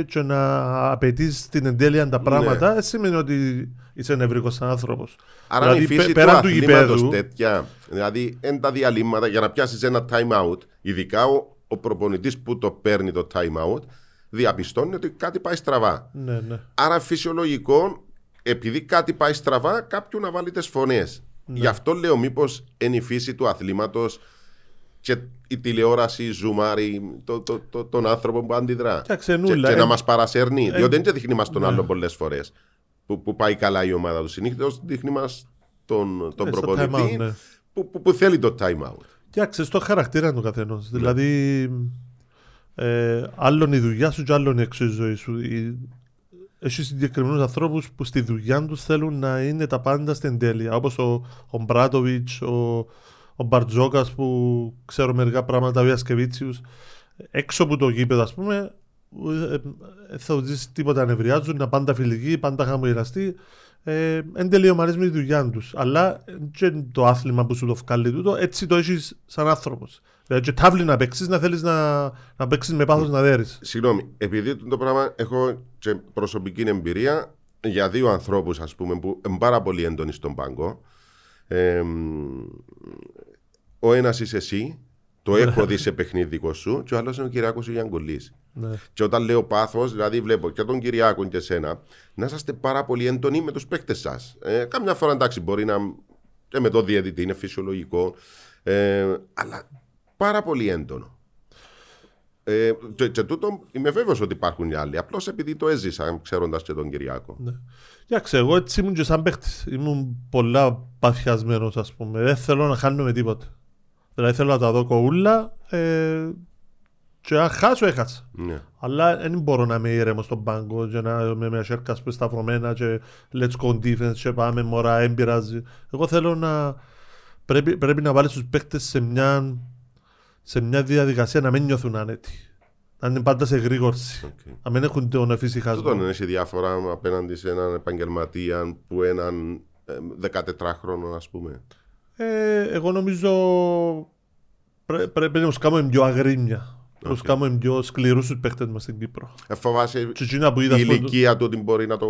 και να απαιτείς την εντέλεια τα πράγματα, ναι. Σημαίνει ότι είσαι νευρικός άνθρωπος. Άρα δηλαδή, η φύση πέραν του γηπέδου τέτοια. Δηλαδή εν τα διαλύματα για να πιάσεις ένα time out, ειδικά ο προπονητής που το παίρνει το time out διαπιστώνει ότι κάτι πάει στραβά, ναι. Άρα φυσιολογικό, επειδή κάτι πάει στραβά, κάποιου να βάλει τις φωνές. Ναι. Γι' αυτό λέω μήπως είναι η φύση του αθλήματος και η τηλεόραση ζουμάρει τον άνθρωπο που αντιδρά. Και να μας παρασέρνει. Διότι δεν δείχνει μας τον άλλο πολλές φορές που πάει καλά η ομάδα του. Συνήθως δείχνει μας τον προπονητή που θέλει το time out. Κοιτάξτε, στο χαρακτήρα του καθενός. Ναι. Δηλαδή, άλλον η δουλειά σου και άλλον η εξωζωή σου. Έχει συγκεκριμένους ανθρώπους που στη δουλειά τους θέλουν να είναι τα πάντα στην τέλεια. Όπως ο Μπράτοβιτς, ο Μπαρτζόκας που ξέρω μερικά πράγματα, ο Ιασκεβίτσιους. Έξω από το γήπεδο, ας πούμε, θα ζήσει τίποτα, νευριάζουν, να πάντα φιλικοί, πάντα χαμογελαστοί. Εν τελειωμανείς με τη δουλειά τους. Αλλά και το άθλημα που σου το βγάλει τούτο, έτσι το έχεις σαν άνθρωπος. Δηλαδή, και τάβλη να παίξεις, να θέλεις να παίξεις με πάθος να δέρεις. Συγγνώμη, επειδή το πράγμα έχω και προσωπική εμπειρία για δύο ανθρώπους, ας πούμε, που είναι πάρα πολύ έντονοι στον πάγκο. Ο ένας είσαι εσύ, το έχω δει σε παιχνίδι δικό σου, και ο άλλος είναι ο Κυριάκος ο Γιανγκολής. Ναι. Και όταν λέω πάθος, δηλαδή βλέπω και τον Κυριάκο και εσένα, να είσαστε πάρα πολύ έντονοι με τους παίκτες σας. Καμιά φορά εντάξει, μπορεί να. Και με το διαιτητή, είναι φυσιολογικό. Αλλά πάρα πολύ έντονο. Και τούτο είμαι βέβαιος ότι υπάρχουν οι άλλοι. Απλώς επειδή το έζησα, ξέροντας και τον Κυριάκο. Κοιτάξτε, εγώ έτσι ήμουν και σαν παίχτης. Ήμουν πολλά παθιασμένος, ας πούμε. Δεν θέλω να χάνουμε τίποτα. Δηλαδή θέλω να τα δω κοούλα και αν χάσω, έχασα. Ναι. Αλλά δεν μπορώ να είμαι ήρεμος στον πάγκο και να με σέρκας που σταυρωμένα και let's go defense και πάμε μωρά, δεν πειράζει. Εγώ θέλω να... Πρέπει να βάλεις τους παίχτες σε μια διαδικασία να μην νιώθουν άνετοι. Να είναι πάντα σε γρήγορση. Okay. Να μην έχουν τον εφησυχασμό. Τούτον είναι η διαφορά απέναντι σε έναν επαγγελματία που έναν 14χρονο, ας πούμε. Εγώ νομίζω πρέπει να τους κάνουμε πιο αγρίμια. Να τους κάνουμε πιο σκληρούς τους παίχτες μας στην Κύπρο. Φοβάσαι η ηλικία του ότι μπορεί να το...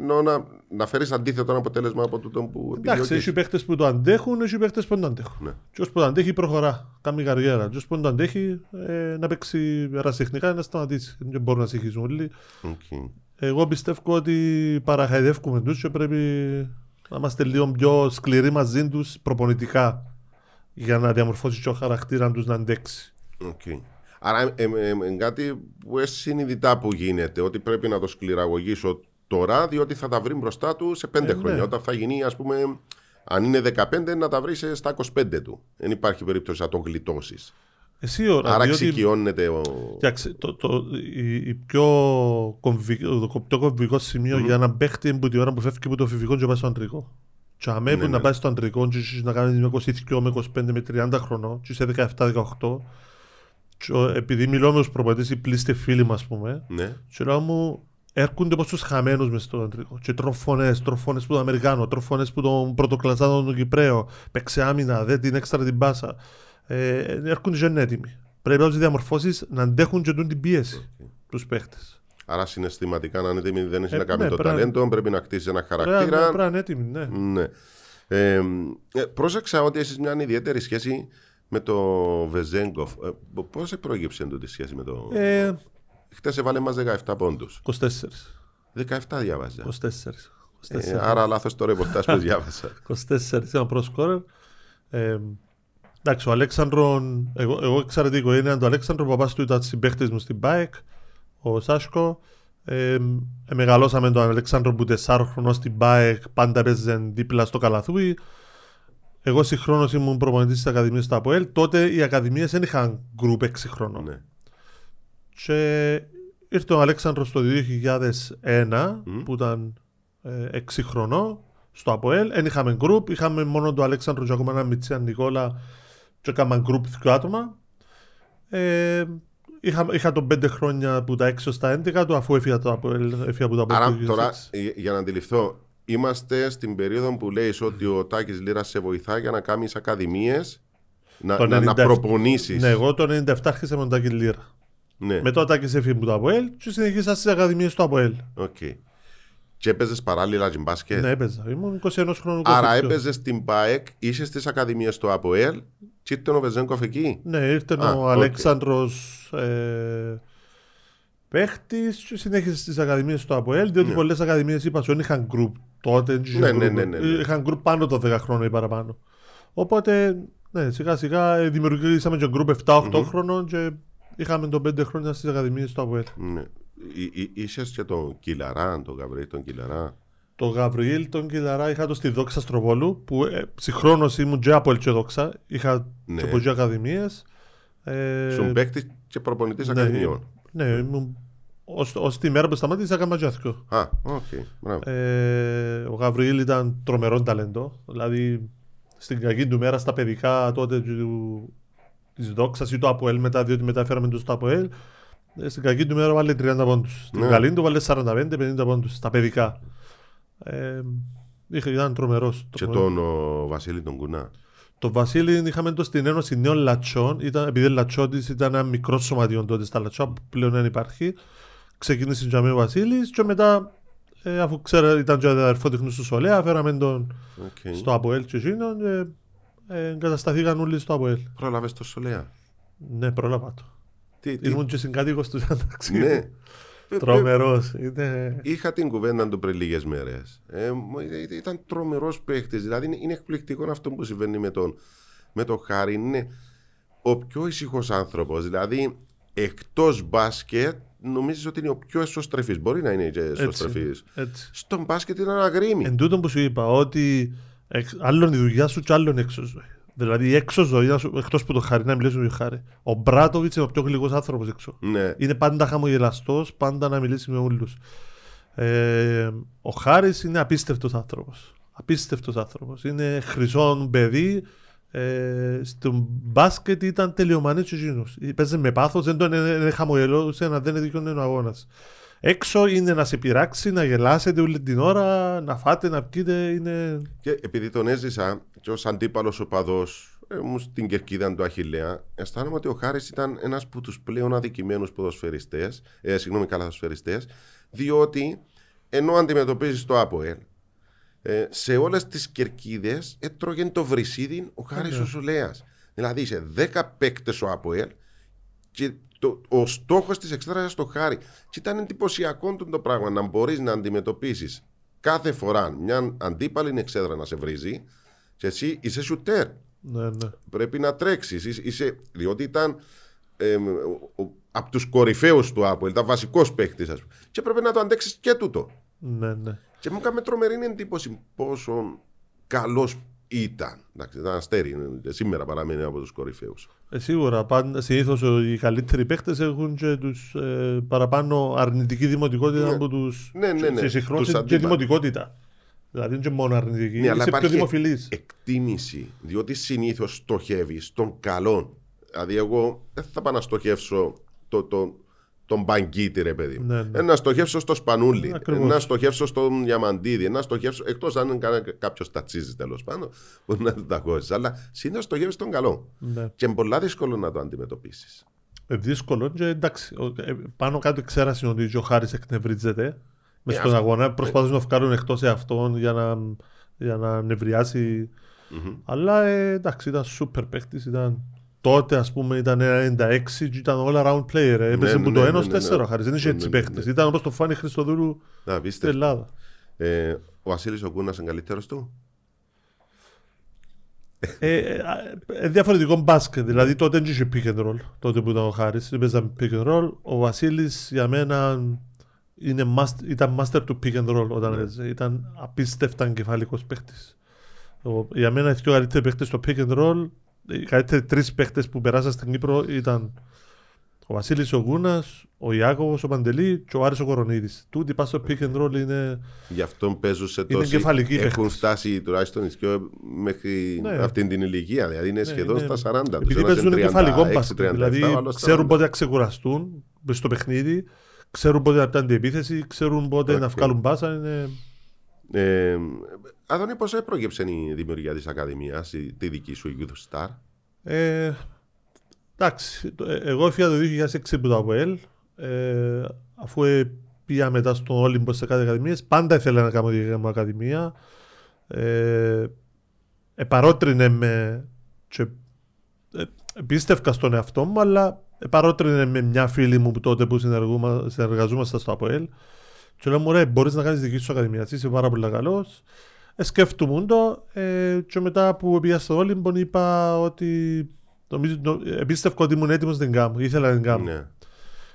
Ενώ να φέρεις αντίθετο ένα αποτέλεσμα από τούτο που επιδιώκεις. Εντάξει, έχει παίχτες που το αντέχουν, έχει παίχτες που δεν το αντέχουν. Ναι. Και όσο που το αντέχει προχωρά, κάνει καριέρα. Και όσο που δεν το αντέχει να παίξει ρασιχνικά, να σταματήσει. Δεν μπορούν να συγχύσουν όλοι. Okay. Εγώ πιστεύω ότι παραχαϊδεύκουμε τους και πρέπει να είμαστε λίγο πιο σκληροί μαζί τους προπονητικά για να διαμορφώσει και ο χαρακτήρα τους να αντέξει. Okay. Άρα κάτι που συνειδητά που γίνεται, ότι πρέπει να το σκληραγωγήσω τώρα, διότι θα τα βρει μπροστά του σε 5 χρόνια. Ναι. Όταν θα γίνει, ας πούμε, αν είναι 15, να τα βρει στα 25 του. Δεν υπάρχει περίπτωση να τον γλιτώσει. Άρα ξεκιώνεται ο. Κοιτάξτε, το πιο κομβικό σημείο για έναν παίχτη είναι που την ώρα που φεύγει από το φιβικό και πάει στο αντρικό. Και αμέ που να πάει στο αντρικό, και να κάνει με 22, με 25, με 30 χρονών, και σε 17-18. Επειδή μιλώ με του προπονητέ, οι πλήστε φίλοι μου, α πούμε, σου λέω μου. Έρχονται πως τους χαμένους μες στον αντρικό και τροφώνες που τον Αμερικάνο, τροφώνες που τον πρωτοκλασσάδο τον Κυπραίο, παίξε άμυνα, δεν την έξτρα την πάσα. Έρχονται και είναι έτοιμοι. Πρέπει να τους διαμορφώσεις να αντέχουν και την πίεση τους παίχτες. Άρα συναισθηματικά να είναι έτοιμοι, δεν έχει να κάνει το ταλέντο, πρέπει να κτίσει ένα χαρακτήρα. Πρέπει να είναι έτοιμοι, ναι. Πρόσεξα ότι έχεις μια ιδιαίτερη σχέση με το Βεζένκοφ. Πώς προέκυψε τη σχέση με το. Χτες έβαλε μας 17 πόντους. 24. 17 διάβαζα. 24. Άρα λάθος το ρεπορτάζ που διάβασα. 24. Ήταν προσκόρευ. Εντάξει, ο Αλέξανδρον, εγώ εξαρτή οικογένεια, είναι το Αλέξανδρο, ο παπάς του ήταν συμπαίχτης μου στην ΠΑΕΚ, ο Σάσκο. Μεγαλώσαμε τον Αλέξανδρο που 4 χρονών στην ΠΑΕΚ, πάντα παίζαν δίπλα στο Καλαθούι. Εγώ συγχρόνως ήμουν προπονητής της Ακαδημίας του ΑΠΟΕΛ. Τότε οι Ακαδημίες δεν είχαν γκρουπ 6 χρόνων. Ναι. Και ήρθε ο Αλέξανδρος το 2001 που ήταν 6 χρονών στο ΑΠΟΕΛ. Εν είχαμε γκρουπ, είχαμε μόνο τον Αλέξανδρο και ακόμα έναν Μιτσέα Νικόλα και έκαναν γκρουπ 2 άτομα. Είχα τον 5 χρόνια που τα 6 στα 11 του αφού έφυγα από το ΑΠΟΕΛ. Άρα τώρα για να αντιληφθώ, είμαστε στην περίοδο που λέει ότι ο Τάκης Λύρας σε βοηθά για να κάνεις ακαδημίες, να προπονήσεις. Ναι, εγώ το 97 άρχισα με τον Τάκη Λύρα. Ναι. Μετά τα έφυγε από το ΑΠΟΕΛ και συνεχίσα στις ακαδημίες του ΑΠΟΕΛ. Okay. Και έπαιζες παράλληλα και μπάσκετ. Ναι, έπαιζα. Ήμουν 21 χρόνων. Άρα έπαιζες στην ΠΑΕΚ, είσαι στις ακαδημίες του ΑΠΟΕΛ και ήρθε ο Βεζένκοφ εκεί. Ναι, ήρθε ο Αλέξανδρος παίχτης και συνέχισε στις ακαδημίες του ΑΠΟΕΛ, διότι πολλές ακαδημίες είπα ότι είχαν γκρουπ τότε. Ναι. Είχαν γκρουπ πάνω το 10 χρόνο ή παραπάνω. Οπότε σιγά σιγά δημιουργήσαμε και γκρουπ 7-8 χρόνων. Είχαμε τον 5 χρόνια στις ακαδημίες του ΑΠΟΕΛ. Ναι. Είσες και τον Κιλαρά, τον Γαβριήλ τον Κιλαρά. Το Γαβριήλ τον Κιλαρά είχα το στη Δόξα Στροβόλου, που συγχρόνως ήμουν και ΑΠΟΕΛ και Δόξα. Είχα και πολλές ακαδημίες. Σου παίκτης και προπονητής ακαδημιών. Ναι, ήμουν. Ως τη μέρα που σταμάτησα έκανα και άθικο. Ο Γαβριήλ ήταν τρομερό ταλέντο. Δηλαδή στην κακή του μέρα στα παιδικά τότε του. Τη Δόξα ή το ΑΠΟΕΛ μετά, διότι μεταφέραμε το στο ΑΠΟΕΛ. Στην κακή του μέρα βάλε 30 πόντους. Στην καλή του βάλε 45-50 πόντους στα παιδικά. Ήταν τρομερός. Και τον Βασίλη τον Κουνά. Τον Βασίλη είχαμε το στην Ένωση Νέων Λατσιών. Επειδή Λατσιώτης ήταν ένα μικρό σωματιόν τότε στα Λατσιά, πλέον δεν υπάρχει. Ξεκίνησε και με ο Βασίλης και μετά, αφού ξέρετε, ήταν και ο αδερφό τεχνούς του Σολέα, φέραμε τον στο ΑΠΟΕΛ και εκείνον. Εγκατασταθήκαν όλοι στο ΑΠΟΕΛ. Πρόλαβες το Σολέα. Ναι, πρόλαβα το. Ήμουν και συγκάτοικος του Ζανταξίου. Ναι. Τρομερός. Είχα την κουβέντα του πριν λίγες μέρες. Ήταν τρομερός παίχτης. Δηλαδή είναι εκπληκτικό αυτό που συμβαίνει με τον Χάρη. Είναι ο πιο ήσυχος άνθρωπος. Δηλαδή, εκτός μπάσκετ, νομίζεις ότι είναι ο πιο εσωστρεφής. Μπορεί να είναι και εσωστρεφής. Στον μπάσκετ είναι ένα γρήμι. Εν τούτο που σου είπα, ότι άλλον η δουλειά σου και άλλον έξω ζωή. Δηλαδή, έξω ζωή, εκτός που το χάρη, να μιλήσει με το χάρη. Ο Μπράτοβιτς είναι ο πιο γλυκός άνθρωπος έξω. Ναι. Είναι πάντα χαμογελαστός, πάντα να μιλήσει με όλους. Ο Χάρης είναι απίστευτος άνθρωπος. Απίστευτος άνθρωπος. Είναι χρυσόν παιδί. Στον μπάσκετ ήταν τελειωμανής ο Ζήνος. Παίζει με πάθος, δεν τον χαμογελούσε, δεν έδειχνε ο αγώνας. Έξω είναι να σε πειράξει, να γελάσετε όλη την ώρα, να φάτε, να πείτε. Είναι... Και επειδή τον έζησα και ως αντίπαλος οπαδός μου στην κερκίδα του Αχιλέα, αισθάνομαι ότι ο Χάρης ήταν ένας από τους πλέον αδικημένους ποδοσφαιριστές, καλαθοσφαιριστές, διότι ενώ αντιμετωπίζεις το ΑΠΟΕΛ, σε όλες τις κερκίδες έτρωγε το βρυσίδι ο Χάρης ο Σουλέας. Δηλαδή είσαι 10 παίκτες ο ΑΠΟΕΛ και ο στόχος της εξτράσης στο Χάρη. Και ήταν εντυπωσιακό το πράγμα να μπορείς να αντιμετωπίσεις κάθε φορά μια αντίπαλη εξέδρα να σε βρίζει και εσύ είσαι σουτέρ. Ναι, ναι. Πρέπει να τρέξεις. Διότι ήταν από τους κορυφαίους του ΑΠΟΕΛ, ήταν βασικός παίκτης, ας πούμε. Και πρέπει να το αντέξεις και τούτο. Ναι, ναι. Και μου έκανε τρομερή εντύπωση πόσο καλός ήταν. Εντάξει, ήταν αστέρι, σήμερα παραμένει από τους κορυφαίους. Σίγουρα, συνήθως οι καλύτεροι παίκτες έχουν και τους παραπάνω αρνητική δημοτικότητα από τους. Ναι, ναι, ναι. Συγχρόνως και δημοτικότητα. Δηλαδή δεν είναι μόνο αρνητική, ναι, αλλά πιο δημοφιλής. Εκτίμηση, διότι συνήθως στοχεύει στον καλό. Δηλαδή, εγώ δεν θα πάω να στοχεύσω τον Μπαγκίτη, ρε παιδί. Ναι, ναι. Να στοχεύσω στο Σπανούλη, ακριβώς. Να στοχεύσω στον Διαμαντίδη, να στοχεύσω. Εκτός αν κάποιος τατσίζει τέλος πάντων, μπορεί να το ταγώσεις. Αλλά συνήθως στοχεύεις τον καλό. Ναι. Και είναι πολύ δύσκολο να το αντιμετωπίσεις. Δύσκολο, και εντάξει. Πάνω κάτω ξέρασε ότι ο Χάρης εκνευρίζεται μες στον αγώνα. Προσπαθούν να βγάλουν εκτός εαυτόν για να νευριάσει. Mm-hmm. Αλλά εντάξει, ήταν σούπερ παίκτης. Τότε, ας πούμε, ήταν 96 και ήταν όλα round player. Έπαιζε που το 1-4, Χάρης. Δεν είχε έτσι παίχτες. Ήταν όπως το Φάνη Χριστοδούλου στην Ελλάδα. Ο Βασίλης ο Κούνας είναι καλύτερος του. Διαφορετικό μπάσκετ. Δηλαδή τότε δεν είχε pick and roll. Τότε που ήταν ο Χάρης. Έπαιζαν pick and roll. Ο Βασίλης για μένα ήταν master του pick and roll όταν έπαιζε. Ήταν απίστευτα κεφαλικός παίχτης. Για μένα οι πιο καλύτεροι παίχτες στο pick and roll. Οι καλύτεροι τρεις παίχτες που περάσαν στην Κύπρο ήταν ο Βασίλης ο Γούνας, ο Ιάκωβος ο Παντελή και ο Άρης ο Κορονίδης. Τούτοι πας στο pick and roll είναι. Γι' αυτόν παίζουν σε τόσοι. Έχουν φτάσει τουλάχιστον μέχρι αυτήν την ηλικία. Δηλαδή είναι σχεδόν στα 40. Επειδή παίζουν κεφαλικό μπάσκετ. Δηλαδή ξέρουν πότε να ξεκουραστούν στο παιχνίδι, ξέρουν πότε να πιάνουν την επίθεση, ξέρουν πότε να βγάλουν μπάσα. Αδωνή, πώς έπρογεψε η δημιουργία της Ακαδημίας, τη δική σου, η Γκούντουριτς? Εντάξει, εγώ έφυγα το 2006 που το ΑΠΟΕΛ, αφού πήγα μετά στον Όλυμπο σε κάτι ακαδημίες, πάντα ήθελα να κάνω τη ακαδημία. Επαρότρινε με, πίστευκα στον εαυτό μου, αλλά επαρότρινε με μια φίλη μου τότε που συνεργαζόμαστε στο ΑΠΟΕΛ. Και λέω μου, ρε, μπορείς να κάνεις δική σου ακαδημία, είσαι πάρα πολύ καλός. Σκέφτομαι το και μετά που πήγα στο Όλυμπο είπα ότι εμπίστευκο ότι ήμουν έτοιμος να την κάνω, ήθελα να την κάνω. Ναι.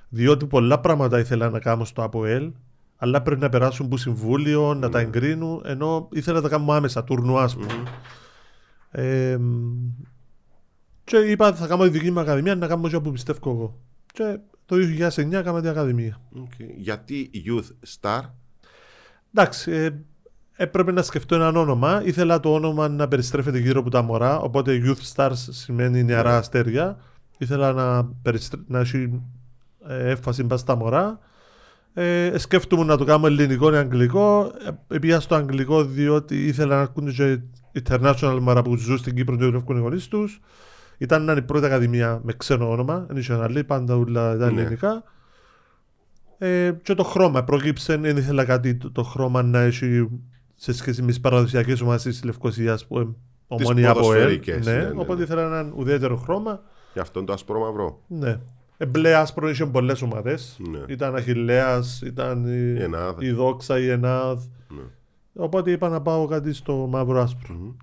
Διότι πολλά πράγματα ήθελα να κάνω στο ΑΠΟΕΛ, αλλά πρέπει να περάσουν που συμβούλιο, να τα εγκρίνουν, ενώ ήθελα να τα κάνω άμεσα, τουρνουά ας πούμε. Και είπα θα κάνω τη δική μου ακαδημία, να κάνω ό,τι πιστεύω εγώ. Και το 2009 έκανα την ακαδημία. Okay. Γιατί Youth Star? Εντάξει, έπρεπε να σκεφτώ έναν όνομα. Ήθελα το όνομα να περιστρέφεται γύρω από τα μωρά. Οπότε Youth Stars σημαίνει νεαρά αστέρια. Ήθελα να έχει έφαση μπας στα μωρά. Σκέφτομαι να το κάνω ελληνικό ή αγγλικό. Πήγα στο αγγλικό διότι ήθελα να ακούνε και international μωρά που ζουν στην Κύπρο και δουλεύουν οι γονείς τους. Ήταν η πρώτη ακαδημία με ξένο όνομα, National, πάντα όλα τα ελληνικά. Και το χρώμα προκύψε, δεν ήθελα κάτι το χρώμα να έχει σε σχέση με τις παραδοσιακές ομάδες της Λευκοσίας που ομόνια από ναι, οπότε ήθελα έναν ουδέτερο χρώμα. Γι' αυτόν το ασπρό μαυρό. Ναι. Μπλε άσπρο είχε πολλές ομάδες. Ναι. Ήταν Αχιλέας, ήταν η Δόξα, η Ενάδ. Ναι. Οπότε είπα να πάω κάτι στο μαύρο άσπρο.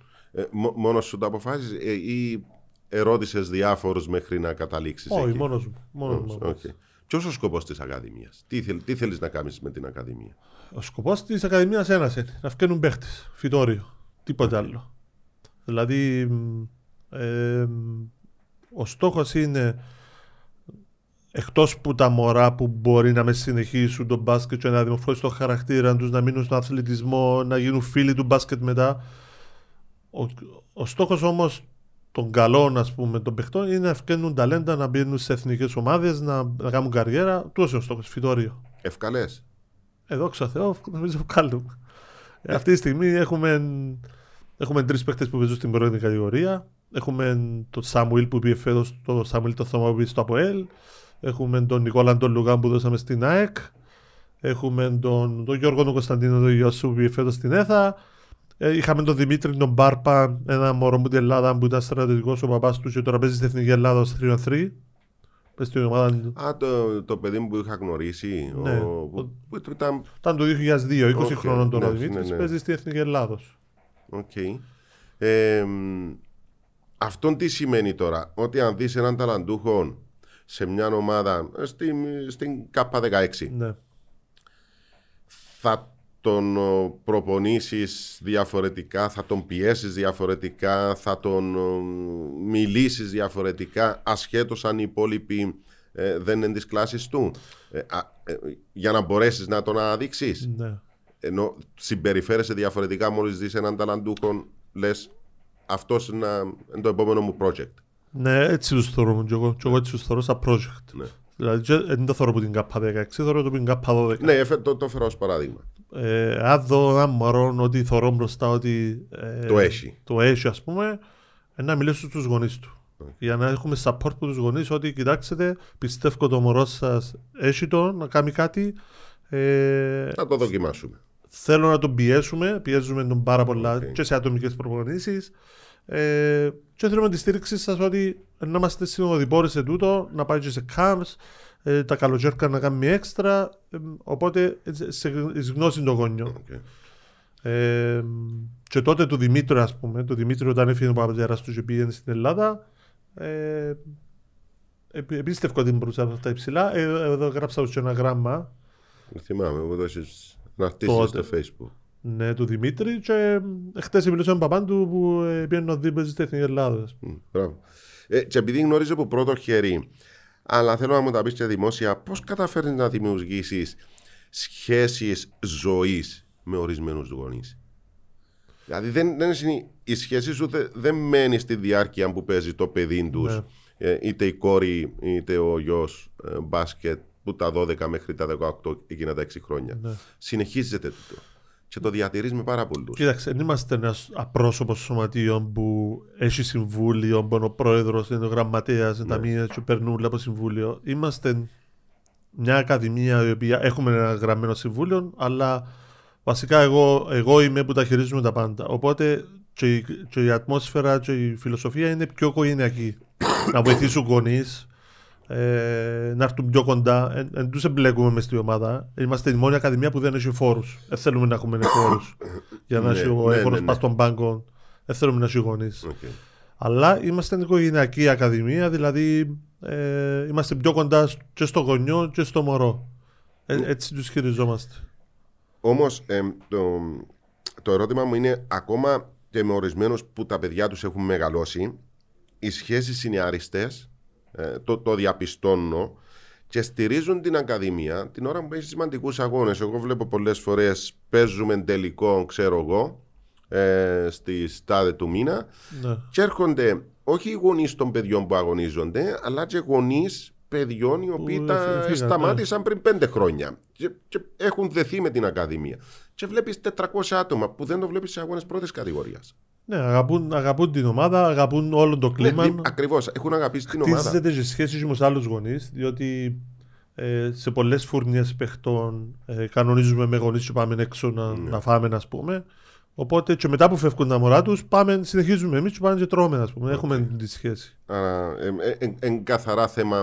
Μόνος σου το αποφάσισες ή ερώτησες διάφορους μέχρι να καταλήξεις? Όχι, μόνος μου. Okay. Ποιος ο σκοπός της Ακαδημίας? Τι θέλεις να κάνεις με την Ακαδημία? Ο σκοπός της Ακαδημίας ένας είναι. Να φκαίνουν παίχτες, φυτόριο, τίποτα άλλο. Δηλαδή, ο στόχος είναι, εκτός που τα μωρά που μπορεί να με συνεχίσουν τον μπάσκετ και να δημοφιλήσουν το χαρακτήρα τους, να μείνουν στον αθλητισμό, να γίνουν φίλοι του μπάσκετ μετά. Ο στόχος όμως των καλών, ας πούμε, των παιχτών είναι να φκαίνουν ταλέντα, να μπαίνουν στις εθνικές ομάδες, να κάνουν καριέρα. Τούτος είναι ο στόχος, φυτόριο. Ευκαλές. Δόξα Θεώ, νομίζω βγάλουμε. Αυτή τη στιγμή έχουμε τρεις παίχτες που παίζουν στην πρώτη κατηγορία. Έχουμε τον Σάμουιλ που πήγε φέτος, τον Σάμουιλ το Θωμά που πήγε στο ΑΠΟΕΛ. Έχουμε τον Νικόλα τον Λουγάν που δώσαμε στην ΑΕΚ. Έχουμε τον Γιώργο τον Κωνσταντίνο τον Ιωσού που πήγε φέτος στην ΕΘΑ. Είχαμε τον Δημήτρη τον Μπάρπα, ένα μωρό μου την Ελλάδα που ήταν στρατιωτικός ο παπάς του και τώρα παίζει στην Εθνική Ελλάδα ως 3-3. Α, το παιδί μου που είχα γνωρίσει. Ναι. Που ήταν το 2002, 20 χρόνων τώρα. Δημήτρης παίζει στην Εθνική Ελλάδος. Okay. Αυτόν τι σημαίνει τώρα? Ότι αν δεις έναν ταλαντούχο σε μια ομάδα στην K16, ναι, θα τον προπονήσεις διαφορετικά, θα τον πιέσεις διαφορετικά, θα τον μιλήσεις διαφορετικά, ασχέτως αν οι υπόλοιποι δεν είναι της κλάσης του, για να μπορέσεις να τον αναδείξεις. Ναι. Ενώ συμπεριφέρεσαι διαφορετικά μόλις δεις έναν ταλαντούχο, λες αυτός είναι το επόμενο μου project. Ναι, έτσι τους θεωρώ και εγώ έτσι τους θεωρώ σαν project. Ναι. Δηλαδή δεν το θεωρώ που την K16, θεωρώ το που την K12. Ναι, το φέρω ως παράδειγμα. Αν δω έναν μωρό ότι θεωρώ μπροστά ότι το έχει ας πούμε, να μιλήσω στους γονείς του. Okay. Για να έχουμε support από τους γονείς ότι κοιτάξτε, πιστεύω το μωρό σας έχει το να κάνει κάτι. Να το δοκιμάσουμε. Θέλω να τον πιέζουμε τον πάρα πολλά και σε ατομικές προπονήσεις. Και θέλουμε τη στήριξη σας ότι να είμαστε συνοδοιπόροι σε τούτο, να πάει και σε camps, τα καλοκαίρια να κάνουμε έξτρα. Οπότε σε γνώση το γονιό. Okay. Και τότε του Δημήτρου, ας πούμε, το Δημήτρη όταν έφυγε ο παπατέρας του και πήγαινε στην Ελλάδα, επίστευκο ότι μπορούσα από αυτά υψηλά. Εδώ γράψα και ένα γράμμα. Θυμάμαι, εγώ δώσεις να χτίσεις στο Facebook. Ναι, του Δημήτρη, και χτες μιλούσα με παπάν του που πήγαινε ο Δήμος στην Εθνική Ελλάδα. Και επειδή γνωρίζω από πρώτο χέρι, αλλά θέλω να μου τα πεις και δημόσια, πώς καταφέρνεις να δημιουργήσεις σχέσεις ζωής με ορισμένους γονείς? Δηλαδή η σχέση σου δεν μένει στη διάρκεια που παίζει το παιδί τους, ναι, είτε η κόρη είτε ο γιος μπάσκετ, που τα 12 μέχρι τα 18 εκείνα τα 6 χρόνια. Ναι. Συνεχίζεται τούτο. Και το διατηρείς με πάρα πολλούς. Κοίταξε, δεν είμαστε ένας απρόσωπος σωματείων που έχει συμβούλιο, που είναι ο πρόεδρος, είναι ο γραμματέας, είναι ταμείας και περνούν από συμβούλιο. Είμαστε μια ακαδημία η οποία έχουμε ένα γραμμένο συμβούλιο, αλλά βασικά εγώ είμαι που τα χειρίζουμε τα πάντα. Οπότε και η ατμόσφαιρα και η φιλοσοφία είναι πιο οικογενειακή. Να βοηθήσουν γονείς. Να έρθουν πιο κοντά, δεν τους εμπλέκουμε μες στην ομάδα. Είμαστε η μόνη ακαδημία που δεν έχει φόρους. Δεν θέλουμε να έχουμε φόρους για να έχει ο έφορος πας των μπάνκων. Δεν θέλουμε να έχει γονείς. Okay. Αλλά είμαστε οικογενειακή ακαδημία, δηλαδή είμαστε πιο κοντά και στο γονιό και στο μωρό. Έτσι τους χειριζόμαστε. Όμως το ερώτημα μου είναι, ακόμα και με ορισμένους που τα παιδιά τους έχουν μεγαλώσει, οι σχέσεις είναι άριστες. Το διαπιστώνω και στηρίζουν την Ακαδημία την ώρα που έχει σημαντικούς αγώνες. Εγώ βλέπω πολλές φορές παίζουμε τελικό, ξέρω εγώ, στις τάδε του μήνα, ναι, και έρχονται όχι οι γονείς των παιδιών που αγωνίζονται, αλλά και γονείς παιδιών οι οποίοι σταμάτησαν πριν 5 χρόνια και έχουν δεθεί με την Ακαδημία. Και βλέπεις 400 άτομα που δεν το βλέπεις σε αγώνες πρώτης κατηγορίας. Ναι, αγαπούν την ομάδα, αγαπούν όλο το κλίμα. Ναι, ακριβώς, έχουν αγαπήσει την ομάδα. Χτίζεται και σχέσεις με τους άλλους γονείς, διότι σε πολλές φουρνιές παιχτών κανονίζουμε με γονείς και πάμε έξω να φάμε, ας πούμε. Οπότε και μετά που φεύγουν τα μωρά τους, συνεχίζουμε εμείς και πάμε και τρώμε, ας πούμε. Okay. Έχουμε τη σχέση. Άρα, καθαρά θέμα.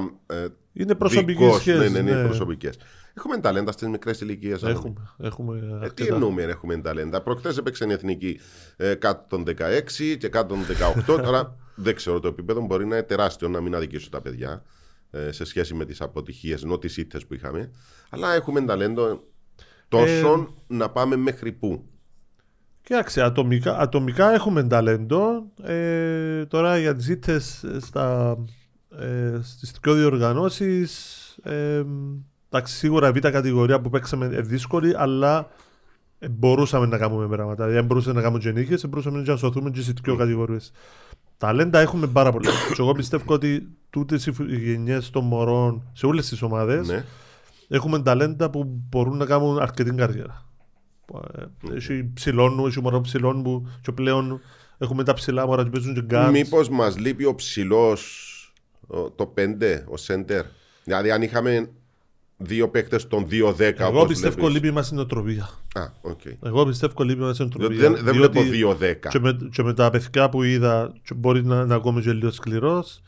Είναι προσωπικές σχέσεις. Ναι, είναι προσωπικές. Έχουμε ταλέντα στις μικρές ηλικίες. Έχουμε τι εννοούμε έχουμε ταλέντα. Προχτές έπαιξε η εθνική κάτω των 16 και κάτω των 18. Τώρα δεν ξέρω, το επίπεδο μπορεί να είναι τεράστιο, να μην αδικήσω τα παιδιά σε σχέση με τις αποτυχίες, ενώ τις ήττες που είχαμε. Αλλά έχουμε ταλέντο τόσο να πάμε μέχρι πού. Κοιτάξτε, ατομικά έχουμε ταλέντο. Τώρα για τις ήττες στις πιο διοργανώσεις. Εντάξει, σίγουρα η β' κατηγορία που παίξαμε δύσκολη, αλλά μπορούσαμε να κάνουμε πράγματα. Δεν μπορούσαμε να κάνουμε γενίκες, δεν μπορούσαμε να σωθούμε και σε πιο κατηγορίες. Ταλέντα έχουμε πάρα πολλά. Και εγώ πιστεύω ότι τούτες οι γενιές των μωρών σε όλες τις ομάδες έχουμε ταλέντα που μπορούν να κάνουν αρκετή καριέρα. Έχει ψηλών, έχει μωρό ψηλών που και πλέον έχουμε τα ψηλά μωρά και παίζουν και γκάρτς. Μήπως μας λείπει ο ψηλός, το 5, ο σέντερ. Δηλαδή, αν είχαμε δύο παίκτες των 2-10. Εγώ πιστεύω λείπει μας η νοοτροπία. Εγώ πιστεύω λείπει μας η νοοτροπία. Δεν βλέπω 2-10. Και με τα παιδιά που είδα, και μπορεί να ακόμα και λίγο σκληρός,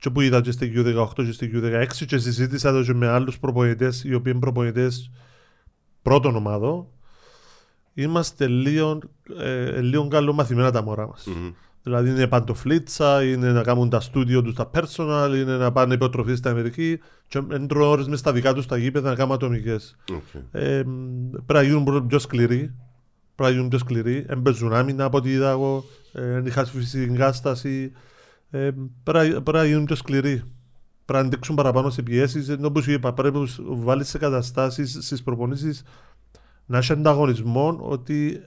και που είδα και στη Q18 και στη Q16, και συζήτησα εδώ και με άλλους προπονητές, οι οποίοι είναι προπονητές πρώτων ομάδων, είμαστε λίγο καλομαθημένα τα μωρά μας. Δηλαδή είναι παντοφλίτσα, είναι να κάνουν τα στούντιο τους τα personal, είναι να πάνε υποτροφή στα Αμερική και έντρω ώρες μες στα δικά τους τα γήπεδα να κάνουν ατομικές. Πρέπει να γίνουν πιο σκληροί, έμπαιζουν άμυνα από ό,τι είδα εγώ, είχα φυσική κατάσταση, πρέπει να γίνουν πιο σκληροί. Πρέπει να αντέξουν παραπάνω σε πιέσεις, όπως είπα, πρέπει να βάλεις σε καταστάσεις, στις προπονήσεις, να έχει ανταγωνισμό, ότι,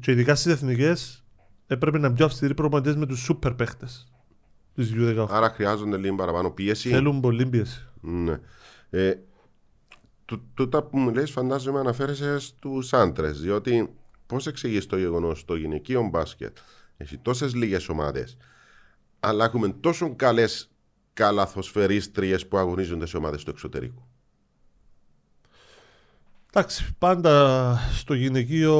και ειδικά στις εθνικές, πρέπει να είναι πιο αυστηροί προπονητές με τους σούπερ παίχτες της U18. Άρα χρειάζονται λίγο παραπάνω πίεση. Θέλουν πολύ πίεση. Ναι. Τούτα που μου λες φαντάζομαι αναφέρεσαι στους άντρες, διότι πώς εξηγείς το γεγονός το γυναικείο μπάσκετ έχει τόσες λίγες ομάδες, αλλά έχουμε τόσο καλές καλαθοσφαιρίστριες που αγωνίζονται σε ομάδες του εξωτερικού. Εντάξει, πάντα στο γυναικείο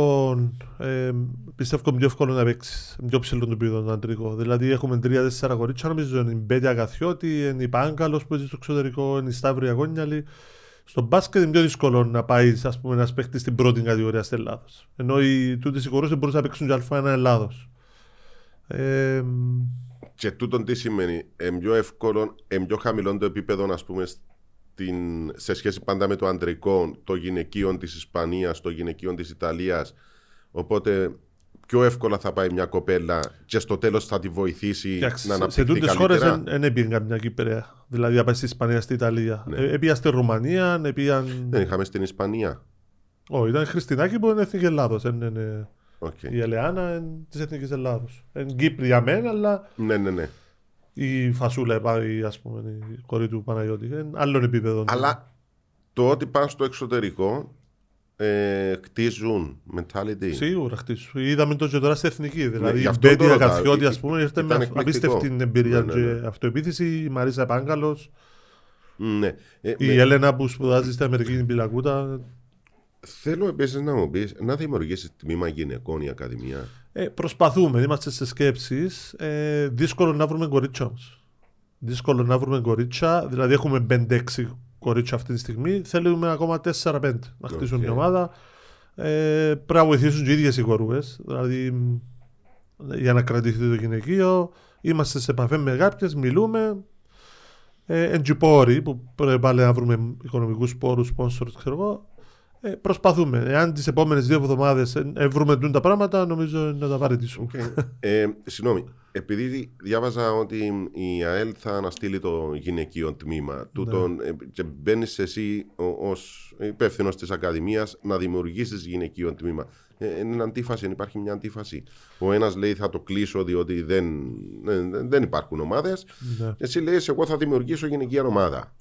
πιστεύω πιο εύκολο να παίξεις, πιο ψηλό το επίπεδο το αντρικό. Δηλαδή έχουμε 3-4 κορίτσια, νομίζω είναι η Μπέτια Καθιώτη, είναι η Πάγκαλος που παίζει στο εξωτερικό, είναι η Σταύρη Αγώνιαλη. Στο μπάσκετ είναι πιο δύσκολο να πάει να παίξει στην πρώτη κατηγορία στην Ελλάδος. Ενώ οι τούτες οι κορίτσες μπορούν να παίξουν και Α1 Ελλάδος. Και τούτον τι σημαίνει, πιο εύκολο, πιο χαμηλό το επίπεδο, ας πούμε, σε σχέση πάντα με το αντρικό, το γυναικείο της Ισπανίας, το γυναικείο της Ιταλίας. Οπότε πιο εύκολα θα πάει μια κοπέλα και στο τέλος θα τη βοηθήσει να αναπτυχθεί καλύτερα. Σε τούτες χώρες δεν έπιαν καμιά Κυπραία. Δηλαδή να πάει στην Ισπανία, στην Ιταλία. Έπιαν στη Ρουμανία, έπιαν... Δεν είχαμε στην Ισπανία. Όχι, ήταν Χριστινάκη που είναι Εθνική Ελλάδος. Η Ελεάνα είναι της Εθνικής Ελλάδος. Είναι Κύπρια μεν, αλλά... Ναι. Η φασούλα, ας πούμε, η κορή του Παναγιώτη, είναι άλλων επίπεδων. Αλλά το ότι πάνε στο εξωτερικό κτίζουν mentality. Σίγουρα κτίζουν. Είδαμε το και τώρα στην εθνική. Δηλαδή η Μπέτια Καθιώτη, ας πούμε, ήρθε με απίστευτη εμπειρία και αυτοεπίθεση. Η Μαρίσα Επάγκαλος. Η Έλενα που σπουδάζει στην Αμερική, την Πυλακούτα. Θέλω επίσης να μου πεις, να δημιουργήσεις τμήμα γυναικών η Ακαδημία. Προσπαθούμε, είμαστε σε σκέψεις. Δύσκολο να βρούμε κορίτσια όμως. Δύσκολο να βρούμε κορίτσια, δηλαδή έχουμε 5-6 κορίτσια αυτή τη στιγμή. Θέλουμε ακόμα 4-5 να χτίσουν μια ομάδα. Πρέπει να βοηθήσουν και οι ίδιες οι κορούες, δηλαδή για να κρατηθεί το γυναικείο. Είμαστε σε επαφή με κάποιες, μιλούμε. Εντυπώροι που πρέπει πάλι να βρούμε οικονομικούς πόρους, sponsors, ξέρω εγώ. Προσπαθούμε. Εάν τις επόμενες δύο εβδομάδες βρούμε τα πράγματα, νομίζω να τα βαρετήσουμε. Συγγνώμη, επειδή διάβαζα ότι η ΑΕΛ θα αναστείλει το γυναικείο τμήμα τούτον, και μπαίνεις εσύ ως υπεύθυνος της Ακαδημίας να δημιουργήσεις γυναικείο τμήμα. Είναι αντίφαση, υπάρχει μια αντίφαση. Ο ένας λέει θα το κλείσω διότι δεν υπάρχουν ομάδες. Εσύ λες εγώ θα δημιουργήσω γυναικεία ομάδα.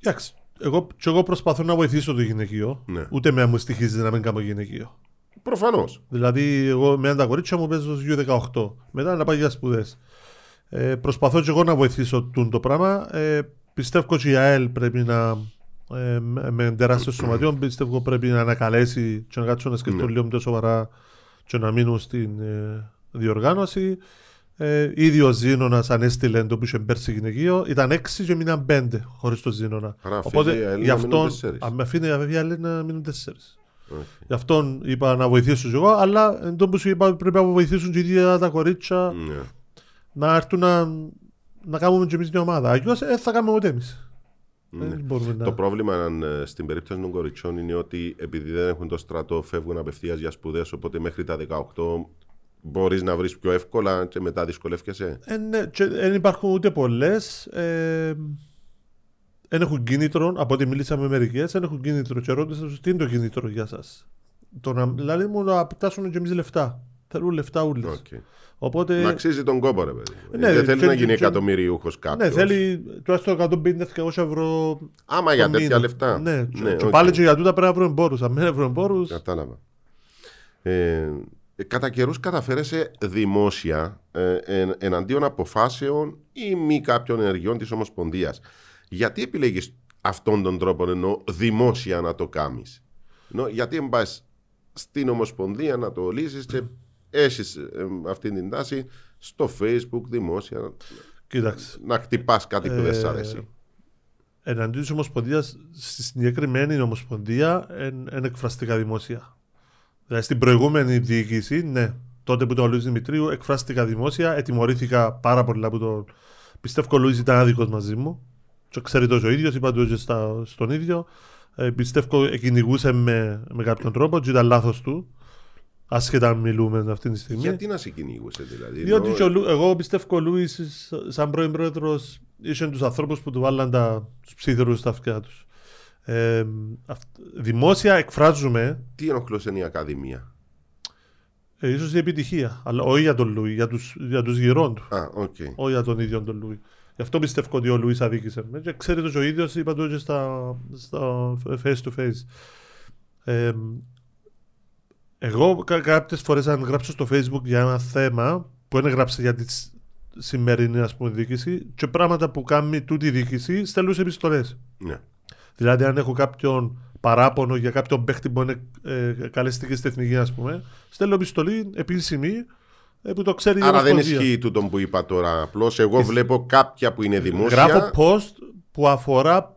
Εντάξει. Εγώ προσπαθώ να βοηθήσω το γυναικείο. Ούτε με αμυστοιχίζει να μην κάνω γυναικείο. Προφανώς. Δηλαδή, εγώ με τα κορίτσια μου παίζω στο U18. Μετά να πάω για σπουδές. Προσπαθώ και εγώ να βοηθήσω το πράγμα. Πιστεύω ότι η ΑΕΛ πρέπει να. Με τεράστιο σωματείο, πιστεύω πρέπει να ανακαλέσει και να κάτσουν να σκεφτούν λίγο πιο σοβαρά και να μείνουν στην διοργάνωση. Ήδη ο Ζήνωνας ανέστηλε το που είχε πέρσι γυναικείο, ήταν 6 και μείναν 5 χωρίς το Ζήνονα. Οπότε γι' αυτόν, αν με αφήνει η άλλη να μείνουν 4. Okay. Γι' αυτόν είπα να βοηθήσω εγώ, αλλά εν τω που σου είπα πρέπει να βοηθήσουν και ίδια τα κορίτσια να έρθουν να κάνουμε και εμείς μια ομάδα. Αγιώς θα κάνουμε ούτε εμείς. Το πρόβλημα στην περίπτωση των κοριτσιών είναι ότι επειδή δεν έχουν το στρατό φεύγουν απευθείας για σπουδές, οπότε μέχρι τα 18 μπορείς να βρεις πιο εύκολα και μετά δυσκολεύκεσαι. Ναι, δεν υπάρχουν ούτε πολλές. Δεν έχουν κίνητρο, από ό,τι μιλήσαμε με μερικές, δεν έχουν κίνητρο. Και ρώτησα τι είναι το κίνητρο για σας. Το να λέει μου να πτάσουν και εμείς λεφτά. Θέλουν λεφτά ούλες. Okay. Οπότε... Να αξίζει τον κόπο, ρε παιδί. Ναι, δεν θέλει να γίνει εκατομμυριούχος κάποιος. Ναι, θέλει τουλάχιστον 150-200 ευρώ. Άμα για τέτοια λεφτά. Ναι, ναι, και πάλι και για τούτα πρέπει να βρουν εμπόρους. Αν δεν βρουν εμπόρους. Κατάλαβα. Κατά καιρούς καταφέρεσαι δημόσια εναντίον αποφάσεων ή μη κάποιων ενεργειών της Ομοσπονδίας. Γιατί επιλέγεις αυτόν τον τρόπο, ενώ δημόσια να το κάνεις? Γιατί αν πας στην Ομοσπονδία να το λύσεις και έχεις αυτή την τάση στο Facebook δημόσια? Κοίταξε, να χτυπάς κάτι που δεν σ' αρέσει. Εναντίον της Ομοσπονδίας, στη συγκεκριμένη Ομοσπονδία, εν εκφραστικά δημόσια. Δηλαδή στην προηγούμενη διοίκηση, ναι, τότε που ήταν ο Λουίς Δημητρίου, εκφράστηκα δημόσια, ετιμωρήθηκα πάρα πολλά από τον. Πιστεύω ο Λουίς ήταν άδικος μαζί μου. Το ξέρει τόσο ο ίδιος, είπα το και στον ίδιο. Πιστεύω κυνηγούσε με κάποιον τρόπο, και ήταν λάθος του. Άσχετα αν μιλούμε αυτή τη στιγμή. Γιατί να σε κυνηγούσε, δηλαδή? Διότι εγώ πιστεύω ο Λουίς, σαν πρώην πρόεδρος, είχε τους ανθρώπους που του βάλαν τους ψήθυρους στα αυτιά του. Δημόσια εκφράζουμε. Τι ενοχλούσε η Ακαδημία? Ίσως η επιτυχία. Αλλά όχι για τον Λουί, για τους γυρών του. Okay. Όχι για τον ίδιο τον Λουί. Γι' αυτό πιστεύω ότι ο Λουίς αδίκησε. Και ξέρετε το ο ίδιος, είπα το και στα face to face. Εγώ κάποιες φορές, αν γράψω στο Facebook για ένα θέμα που δεν έγραψε για τη σημερινή, ας πούμε, διοίκηση, και πράγματα που κάνει τούτη η διοίκηση, στέλνουν σε επιστολές. Ναι. Δηλαδή, αν έχω κάποιον παράπονο για κάποιον παίχτη που είναι καλεστική στην εθνική, ας πούμε, στέλνω επιστολή επίσημη που το ξέρει η Ομοσπονδία. Άρα δεν ισχύει τούτο που είπα τώρα. Απλώς εγώ βλέπω κάποια που είναι δημόσια. Γράφω post που αφορά.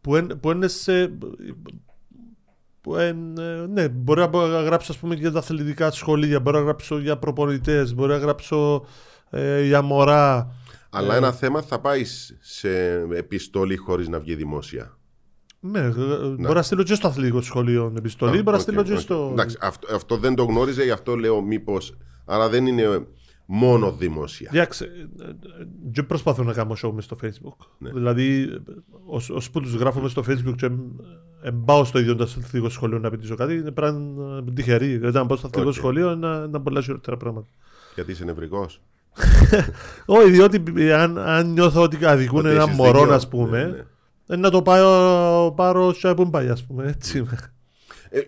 Που είναι σε. Ναι, μπορεί να γράψω, ας πούμε, για τα αθλητικά σχολεία, μπορεί να γράψω για προπονητές, μπορεί να γράψω για μωρά. Αλλά ένα θέμα θα πάει σε επιστολή χωρίς να βγει δημόσια. Ναι, μπορεί να στείλω και στο αθλητικό σχολείο επιστολή, μπορεί να στείλω και στο... Εντάξει, αυτό δεν το γνώριζε, γι' αυτό λέω μήπως... Άρα δεν είναι μόνο δημόσια. Διάξε, δεν προσπαθώ να κάνω show μες στο Facebook. Ναι. Δηλαδή, ως που τους γράφω μες στο Facebook και πάω στο ίδιο το αθλητικό σχολείο να πετύχω κάτι, είναι πράγμα τυχερή. Δηλαδή, αν πάω στο αθλητικό σχολείο, είναι πολλά χειρότερα πράγματα. Γιατί είσαι νευρικός? Όχι, διότι αν νιώθω ότι αδικούν ένα μωρό, ας πούμε, να το πάρω σε που πάει, ας πούμε.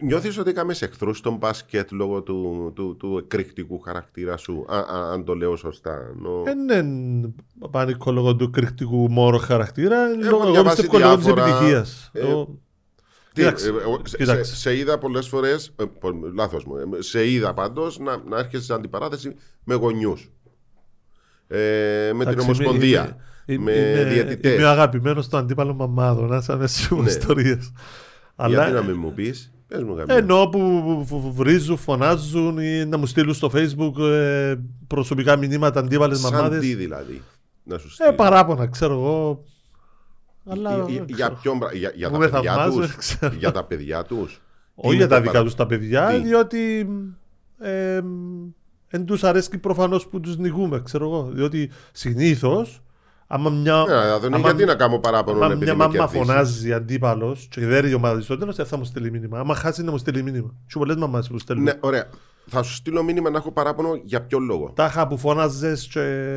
Νιώθεις ότι είχαμε εχθρούς στον μπάσκετ λόγω του εκρηκτικού χαρακτήρα σου, αν το λέω σωστά? Δεν είναι πανικό λόγω του εκρηκτικού μόρο χαρακτήρα, λόγω της επιτυχίας. Σε είδα πολλές φορές, λάθος μου, σε είδα πάντως να έρχεσαι σε αντιπαράθεση με γονιούς. Με την Ομοσπονδία, με διαιτητές. Είμαι αγαπημένος στο αντίπαλο μαμάδων, σαν εσύ ιστορίες. Γιατί να μην μου πεις? Πες μου καμία. Ενώ που βρίζουν, φωνάζουν ή να μου στείλουν στο Facebook προσωπικά μηνύματα αντίπαλες μαμάδες. Σαν τι δηλαδή να σου στείλουν? Παράπονα, ξέρω εγώ. Για τα παιδιά τους? Όχι για τα δικά τους τα παιδιά, διότι... Εν τους αρέσκει προφανώς που τους νικούμε, ξέρω εγώ. Διότι συνήθως, άμα μια. Γιατί να κάνω παράπονο, άμα μια μαμά φωνάζει αντίπαλος και δέρει η ομάδα της στο τέλος, θα μου στείλει μήνυμα. Άμα χάσει, να μου στείλει μήνυμα. Σου πολλές μαμάδες που στέλνουν. Ναι, ωραία. Θα σου στείλω μήνυμα να έχω παράπονο για ποιο λόγο? Τάχα που φώναζες και.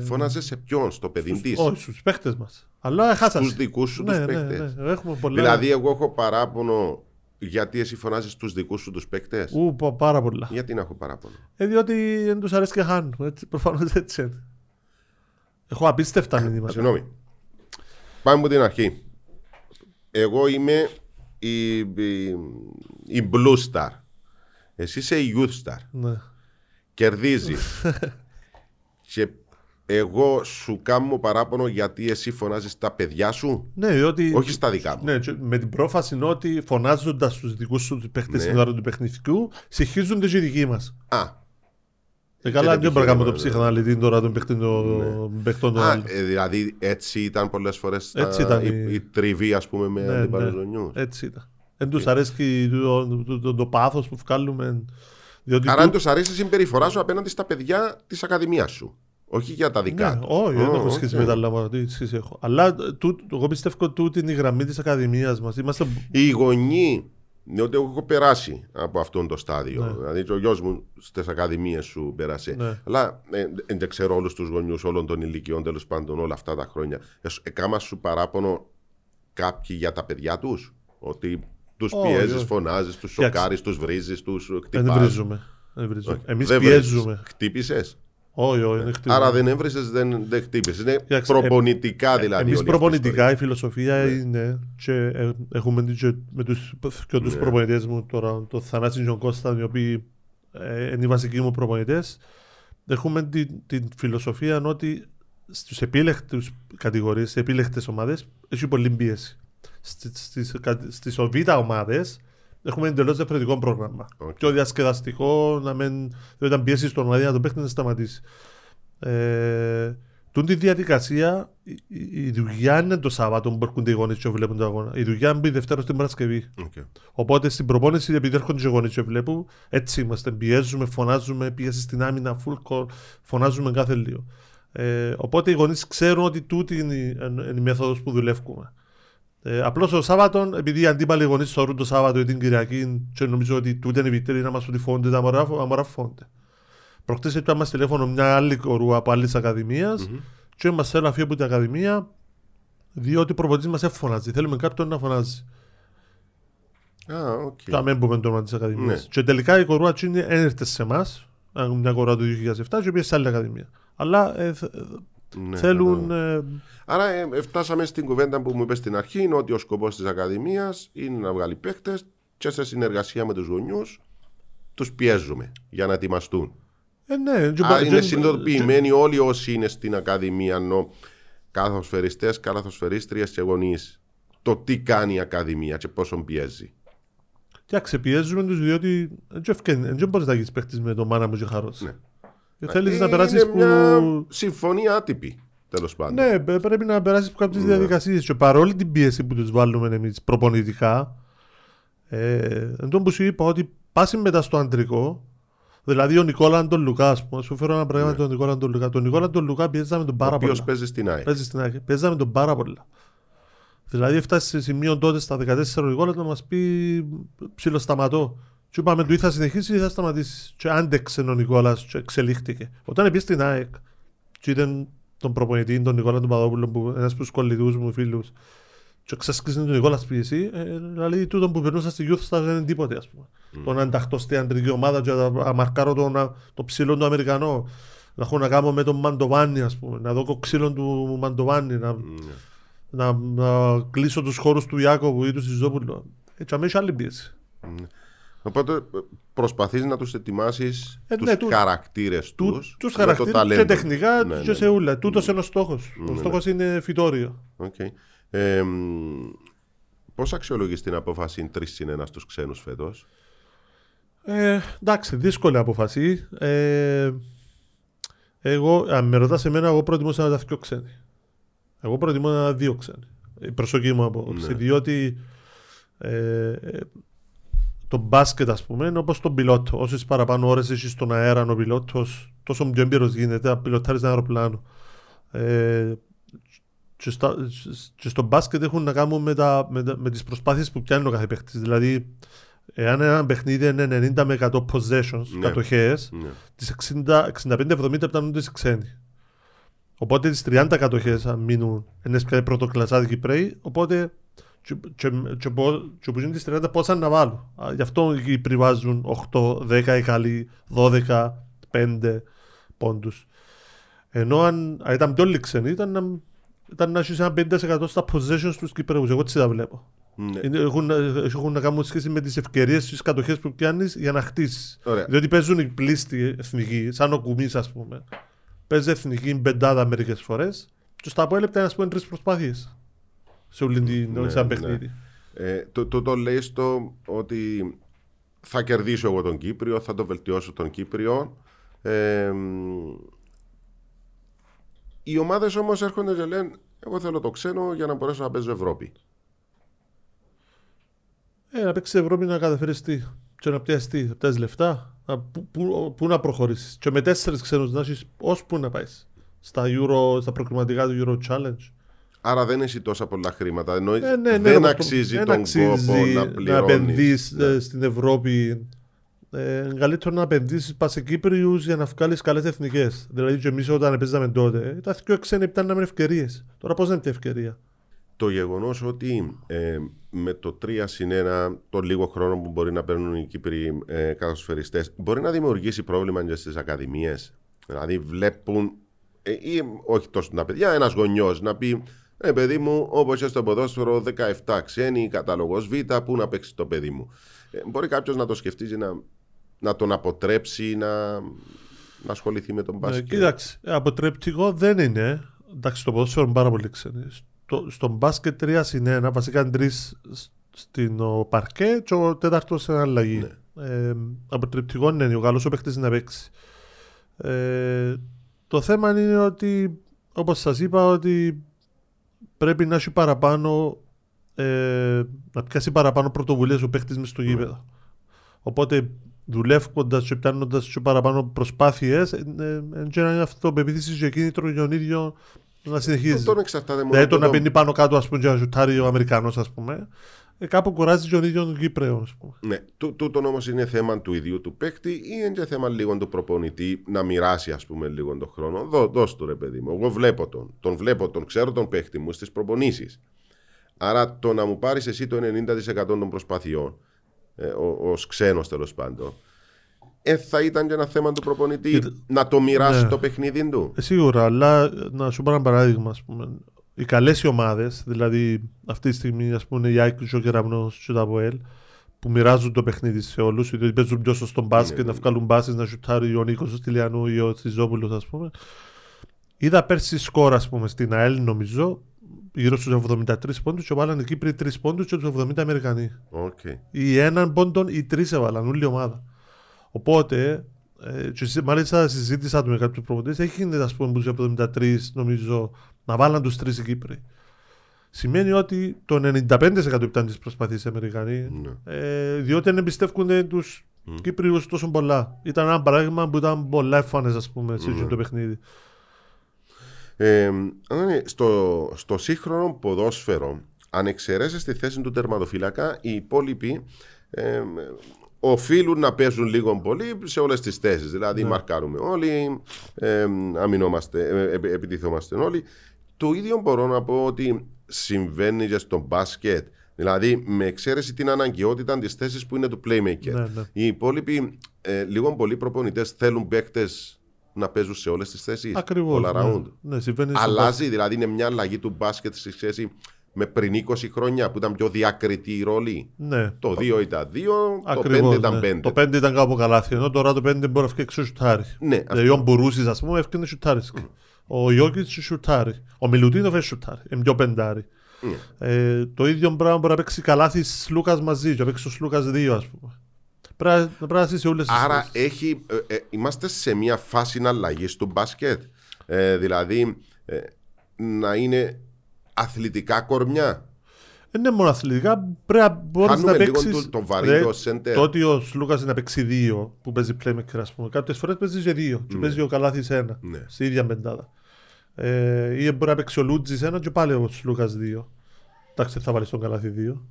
Φώναζες σε ποιον, στο παιδί της? Όχι, στους παίχτες μας. Αλλά χάσαμε. Στους δικούς σου τους παίχτες. Δηλαδή, εγώ έχω παράπονο. Γιατί εσύ φωνάζεις στους δικούς σου τους παίκτες? Πάρα πολλά. Γιατί να έχω παράπονο? Διότι δεν τους αρέσει και χάνουν. Προφανώς έτσι είναι. Έχω απίστευτα μηνύματα. Συγγνώμη. Πάμε από την αρχή. Εγώ είμαι η Blue Star. Εσύ είσαι η Youth Star. Ναι. Κερδίζεις. Και εγώ σου κάνω παράπονο γιατί εσύ φωνάζεις τα παιδιά σου. Ναι, ότι... όχι στα δικά μου. Ναι, με την πρόφαση είναι ότι φωνάζοντας τους δικούς σου παίχτες στην ώρα του παιχνιδιού, συγχύζονται και οι δικοί μας. Α. Καλά, δεν μπορούμε να κάνουμε το ψυχαναλυτή τώρα των παιχτών. Δηλαδή έτσι ήταν πολλές φορές η τριβή, ας πούμε, με αντιπαριζονιούς. Έτσι ήταν. Δεν τους αρέσει το πάθος που βγάλουμε. Άρα αν τους αρέσει η συμπεριφορά σου απέναντι στα παιδιά της ακαδημίας σου. Όχι για τα δικά του. Όχι, δεν το έχω σχέση με τα λάβανα. Αλλά εγώ πιστεύω τούτη είναι η γραμμή της ακαδημίας μας. Οι γονείς. Ναι, ότι έχω περάσει από αυτόν το στάδιο. Ναι. Δηλαδή, ο γιος μου στις ακαδημίες σου πέρασε. Ναι. Αλλά δεν ξέρω όλους τους γονιούς όλων των ηλικιών, τέλος πάντων, όλα αυτά τα χρόνια. Κάμα σου παράπονο κάποιοι για τα παιδιά τους? Ότι τους πιέζεις, φωνάζεις, τους σοκάρεις, τους βρίζεις, τους χτυπάς? Δεν βρίζουμε. Εμείς πιέζουμε. Χτύπησες? Όχι. Άρα δεν έβρισες, δεν χτύπησες. Είναι προπονητικά δηλαδή. Εμείς προπονητικά, η φιλοσοφία είναι. Και έχουμε και με τους προπονητές μου τώρα, τον Θανάση και τον Κώστα, οι οποίοι είναι οι βασικοί μου προπονητές. Έχουμε την φιλοσοφία ότι στους επίλεκτους κατηγορίες, σε επίλεκτες ομάδες, έχει πολύ πίεση. Στις β' ομάδες έχουμε εντελώς διαφορετικό πρόγραμμα. Πιο διασκεδαστικό, να μην ήταν πιέσει στον δηλαδή, να το παίχνει να σταματήσει. Τούν τη διαδικασία, η δουλειά είναι το Σάββατο που έρχονται οι γονείς και βλέπουν τον αγώνα. Η δουλειά μπει Δευτέρα στην Παρασκευή. Οπότε στην προπόνηση, επειδή έρχονται οι γονείς και βλέπουν, έτσι είμαστε. Πιέζουμε, φωνάζουμε, πίεση στην άμυνα, full core, φωνάζουμε κάθε λίγο. Οπότε οι γονείς ξέρουν ότι τούτη είναι η μέθοδος που δουλεύουμε. Απλώς το Σάββατο, επειδή οι αντίπαλοι γονείς θεωρούν το Σάββατο ή την Κυριακή, και νομίζω ότι τούτεν οι βιτέροι να μας φωνάζουν, τα αμοράφονται. Προχτές έπιαμε μας τηλέφωνο μια άλλη κορούα από άλλης ακαδημίας και μας θέλουν να φύγει από την ακαδημία διότι ο προπονητής μας έφωναζε. Θέλουμε κάποιον να φωνάζει. Τα μέμπουμε το όνομα της ακαδημίας. Και τελικά η κορούα τσίνη έρθε σε εμάς, μια κορούα του 2007 και πήγε σε άλλη ακαδημία. Αλλά θέλουν... Άρα φτάσαμε στην κουβέντα που μου είπες στην αρχή, είναι ότι ο σκοπός της ακαδημίας είναι να βγάλει παίχτες και σε συνεργασία με τους γονιούς τους πιέζουμε για να ετοιμαστούν. Είναι συνειδητοποιημένοι όλοι όσοι είναι στην ακαδημία, ενώ καλαθοσφαιριστές, καλαθοσφαιρίστριες και γονείς, το τι κάνει η ακαδημία και πόσο πιέζει. Κοιτάξτε, πιέζουμε τους διότι δεν μπορείς να γίνεις παίχτης με το μάνα μου και χαρός. Θέλεις να περάσεις που... μια συμφωνία άτυπη, τέλος πάντων. Ναι, πρέπει να περάσεις κάποιες διαδικασίες και παρόλη την πίεση που τους βάλουμε εμείς προπονητικά, εν τω που σου είπα ότι πας μετά στο αντρικό. Δηλαδή ο Νικόλα τον Λουκά, ας πούμε, σου φέρω ένα πράγμα τον Νικόλα τον Λουκά. Τον Νικόλα τον Λουκά πιέζαμε τον πάρα πολλά. Ο οποίος παίζει στην ΑΕΚ. Παίζαμε τον πάρα πολλά. Δηλαδή έφτασε σε σημείο τότε στα 14 ο Νικόλα να μας πει ψιλοσταματώ. Του είπαμε του ή θα συνεχίσει ή θα σταματήσει. Και άντεξε ο Νικόλα, εξελίχθηκε. Όταν πήγε στην ΑΕΚ, και ήταν τον προπονητή, τον Νικόλα τον Παδόπουλο, ένας από τους κολλητούς μου φίλους, και ξέσκησε τον Νικόλα πίεση, δηλαδή τούτο που περνούσα στη Youth Stars δεν είναι τίποτε, ας πούμε. Το να ενταχτώ στην αντρική ομάδα και να μαρκάρω το ψηλό του Αμερικανό, να έχω να κάνω με τον Μαντοβάνι, ας πούμε, να δω το ξύλο του Μαντοβάνι, να κλείσω τους χώρους του Ιάκωβου ή του Σιζόπουλου. Έτσι αμέσως άλλη πίεση. Οπότε προσπαθείς να τους ετοιμάσεις τους χαρακτήρες τους. Τους χαρακτήρες και τεχνικά και σε ούλα. Τούτος είναι ο στόχος. Ο στόχος είναι φυτόριο. Πώς αξιολογείς την απόφαση 3-1 στους ξένους φέτος? Εντάξει, δύσκολη απόφαση. Εγώ, αν με ρωτάς εμένα, εγώ προτιμούσα να τα δύο ξένοι. Εγώ προτιμώ να τα δύο ξένοι. Η προσοχή μου απόψη. Ναι. Διότι το μπάσκετ, ας πούμε, είναι όπως τον πιλότο. Όσες παραπάνω ώρες είσαι στον αέρα, ο πιλότος, τόσο πιο έμπειρος γίνεται. Πιλοτάρεις ένα αεροπλάνο. Και στο μπάσκετ έχουν να κάνουν με τις προσπάθειες που πιάνει ο κάθε παίχτης. Δηλαδή, εάν ένα παιχνίδι είναι 90 με 100 possessions, κατοχές, τις 65-70 πιάνουν τις ξένοι. Οπότε τις 30 κατοχές, αν μείνουν, είναι πρωτοκλασσάδικοι πρέοι. Οπότε, και που γίνουν τις 30, πόσα να βάλουν. Γι' αυτό οι Κύπροι βάζουν 8-10, οι Γάλλοι 12-5 πόντους. Ενώ αν ήταν πιο όλοι ξένοι, ήταν να έχεις ένα 50% στα possessions τους Κυπρέους. Εγώ τι τα βλέπω. Έχουν να κάνουν σχέση με τις ευκαιρίες στις κατοχές που πιάνεις για να χτίσεις. Διότι παίζουν οι πλήστοι εθνικοί, σαν ο Κουμής, ας πούμε. Παίζει εθνική μπεντάδα μερικές φορές. Του τα αποέλεπτε ένας που είναι 3 προσπάθειες σε όλη την σαν παιχνίδι. Το λέει στο ότι θα κερδίσω εγώ τον Κύπριο, θα το βελτιώσω τον Κύπριο. Οι ομάδες όμως έρχονται και λένε εγώ θέλω το ξένο για να μπορέσω να παίζω Ευρώπη. Να παίξει Ευρώπη να καταφερεστεί και να πιαστεί, να πιάσει λεφτά, πού να προχωρήσει. Και με 4 ξένους να έχεις ώσπου να πάει στα προκριματικά του Euro Challenge. Άρα δεν έχει τόσα πολλά χρήματα. Δεν αξίζει τον κόπο να επενδύσεις στην Ευρώπη. Καλύτερο να επενδύσεις πας σε Κύπριους για να βγάλεις καλές εθνικές. Δηλαδή, και εμείς όταν παίζαμε τότε, τα δύο ξένοι πιάνναμε ευκαιρίες. Τώρα πώς δεν είναι ευκαιρία. Το γεγονός ότι με το 3-1, το λίγο χρόνο που μπορεί να παίρνουν οι Κύπριοι κατασφαιριστές, μπορεί να δημιουργήσει πρόβλημα και στις ακαδημίες. Δηλαδή, βλέπουν. Ή όχι τόσο τα παιδιά, ένας γονιός να πει παιδί μου, όπως είσαι στο ποδόσφαιρο 17 ξένοι, κατάλογος Β, πού να παίξει το παιδί μου. Μπορεί κάποιος να το σκεφτεί να τον αποτρέψει να ασχοληθεί με τον μπάσκετ. Κοίταξε, αποτρεπτικό δεν είναι. Εντάξει, το ποδόσφαιρο είναι πάρα πολύ ξένοι. Στον μπάσκετ 3-1, βασικά είναι 3 στην παρκέ και ο 4ος σε αλλαγή. Αποτρεπτικό είναι, ο καλός ο παίκτης να παίξει. Το θέμα είναι ότι, όπως σας είπα, ότι πρέπει να έχει παραπάνω, να πιάσει παραπάνω πρωτοβουλίες ο παίχτης μες στο γήπεδο. Οπότε δουλεύοντας και πιάνοντας και παραπάνω προσπάθειες, και να είναι αυτοπεποίθηση και κίνητρο για τον ίδιο να συνεχίζει. Δηλαδή το να πίνει πάνω κάτω, ας πούμε, και να ζουτάρει ο Αμερικανός, ας πούμε. Κάπου κουράζει και τον ίδιο τον Κύπρεο. Ναι, τούτον όμως είναι θέμα του ίδιου του παίκτη ή είναι και θέμα λίγο του προπονητή να μοιράσει, ας πούμε, λίγο τον χρόνο. Δώσ' του ρε παιδί μου. Εγώ βλέπω τον βλέπω, τον ξέρω τον παίκτη μου στις προπονήσεις. Άρα το να μου πάρεις εσύ το 90% των προσπαθειών, ως ξένος τέλος πάντων, θα ήταν και ένα θέμα του προπονητή να το μοιράσει το παιχνίδι του. Σίγουρα, αλλά να σου πω ένα παράδειγμα, ας πούμε. Οι καλές ομάδες, δηλαδή αυτή τη στιγμή, ας πούμε, η Άκη, ο Κεραμνός και τα ΒΟΕΛ, που μοιράζουν το παιχνίδι σε όλους, γιατί παίζουν πιο σωστό μπάσκετ, να βγάλουν μπάσεις, να σουτάρει ο Νίκος ο Στυλιανού ή ο Τσιζόπουλος, ας πούμε. Είδα πέρσι σκορ, ας πούμε, στην ΑΕΛ, νομίζω, γύρω στους 73 πόντους, και βάλανε οι Κύπροι 3 πόντους και τους 70 Αμερικανοί. Okay. Ή έναν πόντον ή 3 έβαλαν, όλη η ομάδα. Οπότε, και μάλιστα συζήτησα με κάποιους προπονητές, έγινε, ας πούμε, που 73, νομίζω. Να βάλαν τους 3 οι Κύπροι. Σημαίνει ότι το 95% ήταν τις προσπαθείς οι Αμερικανοί, διότι δεν πιστεύουν τους Κύπριους τόσο πολλά. Ήταν ένα πράγμα που ήταν πολλά εφάνες, ας πούμε, σε το παιχνίδι. Στο σύγχρονο ποδόσφαιρο, αν εξαιρέσεις τη θέση του τερματοφύλακα, οι υπόλοιποι οφείλουν να παίζουν λίγο πολύ σε όλες τις θέσεις. Δηλαδή, μαρκάρουμε όλοι, επιτιθόμαστε όλοι. Το ίδιο μπορώ να πω ότι συμβαίνει και στο μπάσκετ. Δηλαδή, με εξαίρεση την αναγκαιότητα της θέσης που είναι του playmaker. Ναι, ναι. Οι υπόλοιποι, λίγο πολύ προπονητές, θέλουν παίκτες να παίζουν σε όλες τις θέσεις. Ακριβώς. Ναι, αλλάζει, δηλαδή, είναι μια αλλαγή του μπάσκετ στη σχέση με πριν 20 χρόνια που ήταν πιο διακριτή η ρόλη. Ναι. Το 2 ήταν 2, ακριβώς, το 5 ήταν 5. Ναι. Το 5 ήταν κάπου καλάθι, ενώ τώρα το 5 μπορεί να φτιάξει σουτάρι. Ναι, δηλαδή, ο Μπουρούσης, ας πούμε, έφτιαξε σουτάρι. Ο Γιόκιτς σουτάρι. Ο Μιλουτίνοφ σουτάρι. Είναι πιο πεντάρι. Yeah. Το ίδιο πράγμα μπορεί να παίξει καλάθι Σλούκας μαζί, να παίξει ο Σλούκας 2, ας πούμε. Πρέπει να σε όλες τις θέσεις. Άρα είμαστε σε μια φάση αλλαγής του μπάσκετ. Δηλαδή να είναι αθλητικά κορμιά. Δεν είναι μόνο αθλητικά. Πρέπει να παίξει. Το ότι ο Σλούκας να παίξει 2 που παίζει playmaker, ας πούμε. Κάποιες φορές παίζει και 2. Και παίζει ο Καλάθης 1. Ναι. Στην ίδια πεντάδα. Ή μπορεί να παίξει ο Λούτζης 1 και πάλι ο Σλούκας 2. Εντάξει, θα βάλει τον Καλάθη 2.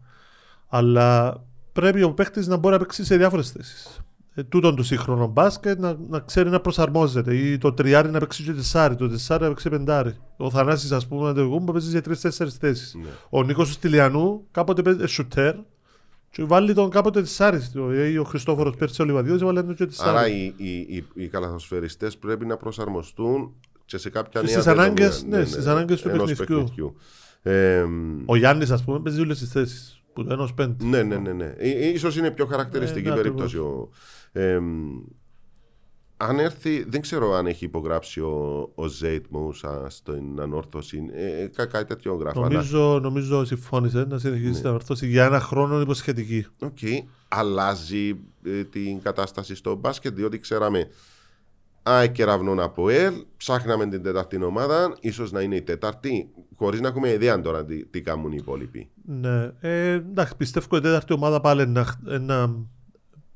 Αλλά πρέπει ο παίκτης να μπορεί να παίξει σε διάφορες θέσεις. Τούτον του σύγχρονο μπάσκετ να ξέρει να προσαρμόζεται. Ή το 3 να παίξει και 4, το 4 να παίξει 5. Ο Θανάσης, ας πούμε, Αντετοκούμπο παίζει για 3-4 θέσεις. Ναι. Ο Νίκος Στυλιανού κάποτε παίζει σουτέρ και βάλει τον κάποτε 4. Ο Χριστόφορος πέρσι ο Λιβαδιός βάλει τον και 4. Άρα οι καλαθοσφαιριστές πρέπει να προσαρμοστούν και σε κάποια νέα ανάγκες. Ναι, στις ανάγκες του παιχνιδιού. Ο Γιάννης, ας πούμε, παίζει όλες τις θέσεις. Ναι. Ίσως είναι πιο χαρακτηριστική περίπτωση. Αν έρθει, δεν ξέρω αν έχει υπογράψει ο Ζέιτ Μόουσα στην ανόρθωση. Κάτι τέτοιο γράφει. Νομίζω συμφώνησε να συνεχίσει την ανόρθωση για ένα χρόνο υποσχετική. Οκ. Αλλάζει την κατάσταση στο μπάσκετ, διότι ξέραμε κεραυνών από ΕΛ, ψάχναμε την τέταρτη ομάδα, ίσως να είναι η τέταρτη, χωρίς να έχουμε ιδέα τώρα τι κάνουν οι υπόλοιποι. Ναι. Εντάξει, πιστεύω η τέταρτη ομάδα πάλι ένα.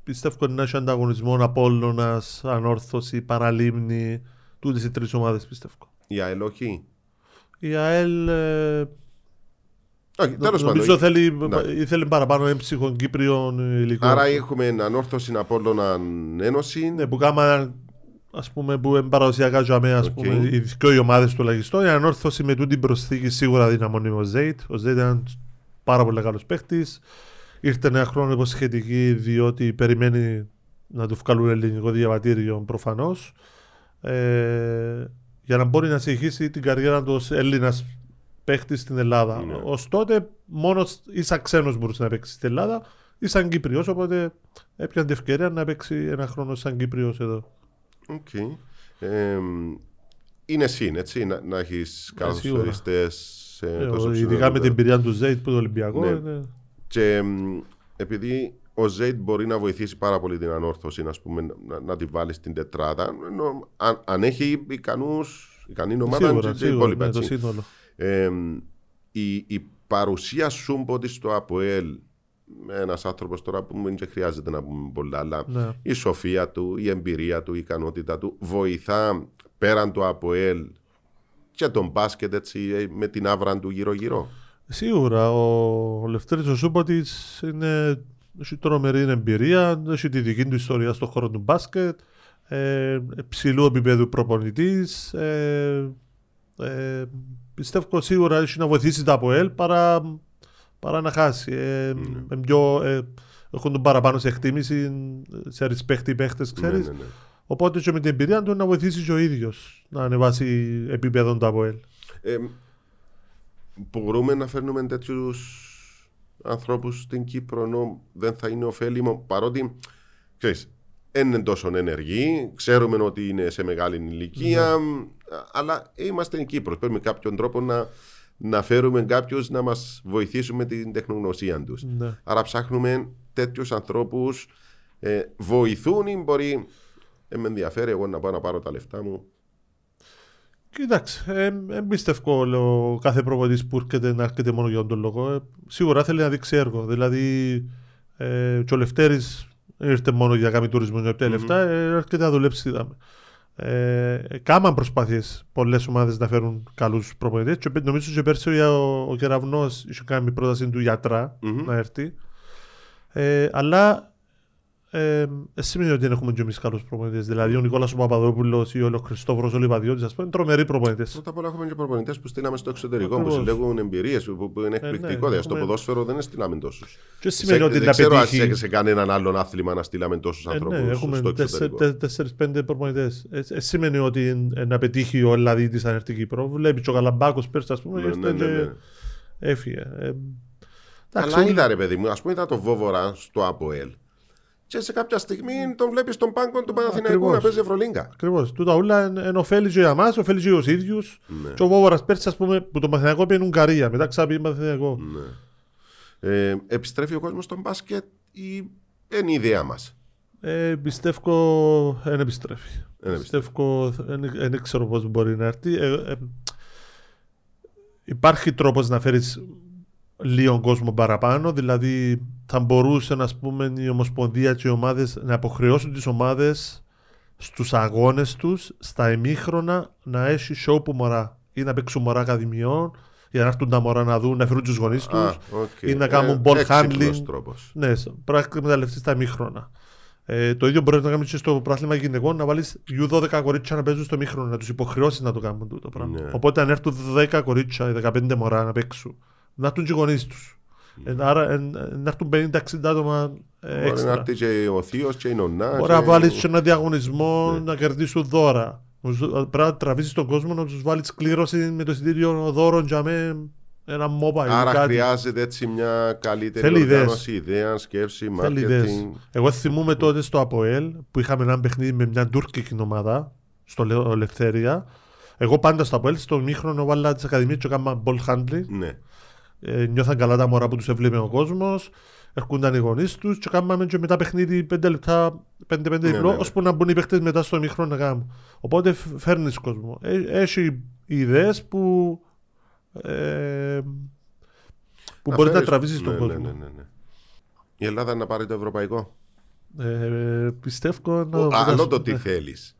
Πιστεύω ότι να έχει ανταγωνισμό Απόλλωνας, Ανόρθωση, Παραλίμνη, τούτες οι τρεις ομάδες πιστεύω. Η ΑΕΛ όχι. Η ΑΕΛ νομίζω θέλει παραπάνω έμψυχων Κύπριων υλικών. Άρα έχουμε Ανόρθωση, Απόλλωνα, Ένωση. Ναι, που κάμαν, ας πούμε, που είναι παραδοσιακά ζωαμέ, ας πούμε, οι δύο ομάδες τουλάχιστον. Η Ανόρθωση με τούτη προσθήκη σίγουρα δυναμώνει ο Ζέιτ. Ο Ζέιτ ήταν πάρα πολύ καλός παίχτης. Ήρθε ένα χρόνο υποσχετική, διότι περιμένει να του βγάλουν ελληνικό διαβατήριο προφανώς. Για να μπορεί να συνεχίσει την καριέρα του ως Έλληνας παίχτης στην Ελλάδα. Ναι. Ως τότε, μόνο ήσαν ξένος μπορούσε να παίξει στην Ελλάδα, ήσαν Κύπριος. Οπότε έπιανε την ευκαιρία να παίξει ένα χρόνο σαν Κύπριος εδώ. Okay. Είναι σύν, έτσι, να έχεις καλούς θεωριστές. Ειδικά με την εμπειρία του Ζέιτ που είναι Ολυμπιακό. Ναι. Και επειδή ο Ζέιτ μπορεί να βοηθήσει πάρα πολύ την ανόρθωση, ας πούμε, να τη βάλει στην τετράδα, ενώ, αν έχει ικανή ομάδα, σίγουρα, και υπόλοιπα. Ναι, η παρουσία Σούμποτη στο ΑΠΟΕΛ, ένας άνθρωπος τώρα που δεν χρειάζεται να πούμε πολλά, αλλά ναι, η σοφία του, η εμπειρία του, η ικανότητα του βοηθά πέραν του ΑΠΟΕΛ και τον μπάσκετ, έτσι, με την άβρα του γύρω-γύρω. Σίγουρα, ο Λευτέρης ο Σούμποτιτς έχει τρομερή εμπειρία, έχει τη δική του ιστορία στον χώρο του μπάσκετ, ψηλού επίπεδου προπονητής. Πιστεύω σίγουρα έχει να βοηθήσει τα ΑΠΟΕΛ παρά να χάσει. Έχουν τον παραπάνω σε εκτίμηση, σε ρισπέχτη παίχτες, ξέρεις. Ναι. Οπότε και με την εμπειρία του να βοηθήσει και ο ίδιος να ανεβάσει επίπεδο του ΑΠΟΕΛ. Μπορούμε να φέρνουμε τέτοιους ανθρώπους στην Κύπρο, ενώ δεν θα είναι ωφέλιμο, παρότι ξέρεις, δεν είναι τόσο ενεργοί, ξέρουμε ότι είναι σε μεγάλη ηλικία, αλλά είμαστε στην Κύπρο. Πρέπει με κάποιον τρόπο να φέρουμε κάποιους να μας βοηθήσουν με την τεχνογνωσία τους. Ναι. Άρα ψάχνουμε τέτοιους ανθρώπους, βοηθούν ή μπορεί με ενδιαφέρει εγώ να πάω να πάρω τα λεφτά μου. Κοιτάξτε, εμπιστεύω ο κάθε προπονητής που έρχεται να έρχεται μόνο για τον λόγο. Σίγουρα θέλει να δείξει έργο. Δηλαδή, και ο Λευτέρης ήρθε μόνο για να κάνει τουρισμό για τα λεφτά, έρχεται να δουλέψει. Κάμαν προσπάθειες πολλές ομάδες να φέρουν καλούς προπονητές. Και νομίζω ότι πέρσι ο Κεραυνός είχε κάνει πρόταση του γιατρά να έρθει. Αλλά σημαίνει ότι δεν έχουμε και εμείς καλούς προπονητές. Δηλαδή, ο Νικόλας Παπαδόπουλος ή ο Χριστόφορος Λιβαδιώτης, ας πούμε, είναι τρομεροί προπονητές. Πρώτα απ' όλα, έχουμε και προπονητές που στείλαμε στο εξωτερικό, που συλλέγουν εμπειρίες, που είναι εκπληκτικό. Ναι, στο ποδόσφαιρο δεν στείλαμε τόσους. Δεν ξέρω αν σε κανέναν άλλον άθλημα να στείλαμε τόσους ανθρώπους. Ναι, έχουμε 4-5 προπονητές. Σημαίνει ότι να πετύχει ο Ελλαδίτης αν έρθει Κύπρο. Βλέπει και ο Καλαμπάκος πέρσι, ας πούμε, έφυγε. Αλλά είδα, ρε παιδί μου, ας πούμε, είδα το Βόβορα στο ΑΠΟΕΛ. Και σε κάποια στιγμή τον βλέπεις στον πάγκο του Παναθηναϊκού να παίζει Ευρωλίγκα. Ακριβώς. Τούτα ούλα εν ωφέλει για εμάς, ωφέλει για τους ίδιους. Ναι. Και ο Βόβορας πέρσι, ας πούμε, που τον Παναθηναϊκό πήγαινε Ουγγαρία, μετά ξάπηγε Παναθηναϊκό. Ναι. Επιστρέφει ο κόσμος στον μπάσκετ ή είναι η ιδέα μας? Πιστεύω δεν επιστρέφει. Πιστεύω δεν ξέρω πώς μπορεί να έρθει. Υπάρχει τρόπος να φέρεις λίγο κόσμο παραπάνω, δηλαδή θα μπορούσαν, ας πούμε, η Ομοσπονδία και οι ομάδες να αποχρεώσουν τις ομάδες στους αγώνες τους, στα ημίχρονα, να έχει show που μωρά ή να παίξουν μωρά ακαδημιών για να έρθουν τα μωρά να δουν, να φέρουν τους γονείς τους ή να κάνουν ball handling. Ναι, πρέπει να μεταλλευτείς τα ημίχρονα. Το ίδιο μπορεί να κάνεις και στο πράθλημα γυναικών, να βάλεις U12 κορίτσια να παίζουν στο ημίχρονο, να τους υποχρεώσεις να το κάνουν το πράγμα. Ναι. Οπότε αν έρθουν 10 κορίτσια ή 15 μωρά να παίξουν, να έρθουν και οι γονείς τους. Άρα να έρθουν 50-60 άτομα έξτρα. Μπορεί να έρθει και ο θείος και η νονά. Μπορεί να βάλεις και ένα διαγωνισμό να κερδίσουν δώρα. Πρέπει να τραβήσεις τον κόσμο να τους βάλεις κλήρωση με το εισιτήριο δώρων για με Ένα mobile. Άρα κάτι. Χρειάζεται έτσι μια καλύτερη οργάνωση, ιδέα, σκέψη, marketing. Εγώ θυμούμαι τότε στο ΑΠΟΕΛ που είχαμε ένα παιχνίδι με μια τουρκική ομάδα στο Ελευθερία. Εγώ πάντα στο ΑΠΟΕΛ, στο μήχρονο βάλα της Ακαδημίας και έκανα ball handling. Ναι. Νιώθαν καλά τα μωρά που τους έβλεπε ο κόσμος. Έρχονταν οι γονείς τους και κάναμε και μετά παιχνίδι 5 λεπτά, 5-5 διπλό, ώσπου να μπουν οι παίκτες μετά στο μήχρονο να κάνουν. Οπότε φέρνεις κόσμο. Έχει ιδέες που. Που μπορεί να τραβήσει τον κόσμο. Ναι. Η Ελλάδα να πάρει το ευρωπαϊκό. Πιστεύω να. Άλλο το τι θέλεις.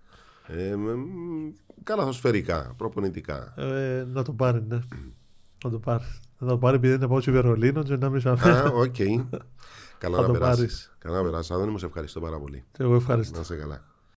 Καλαθοσφαιρικά, προπονητικά. Να το πάρει, ναι. Να το πάρει επειδή να πάω στο Βερολίνο και να μην σου αφήνω. Οκ. Καλά να περάσεις. Καλά να περάσεις. Άδωνη μου, σε ευχαριστώ πάρα πολύ. Και εγώ ευχαριστώ. Να είσαι καλά.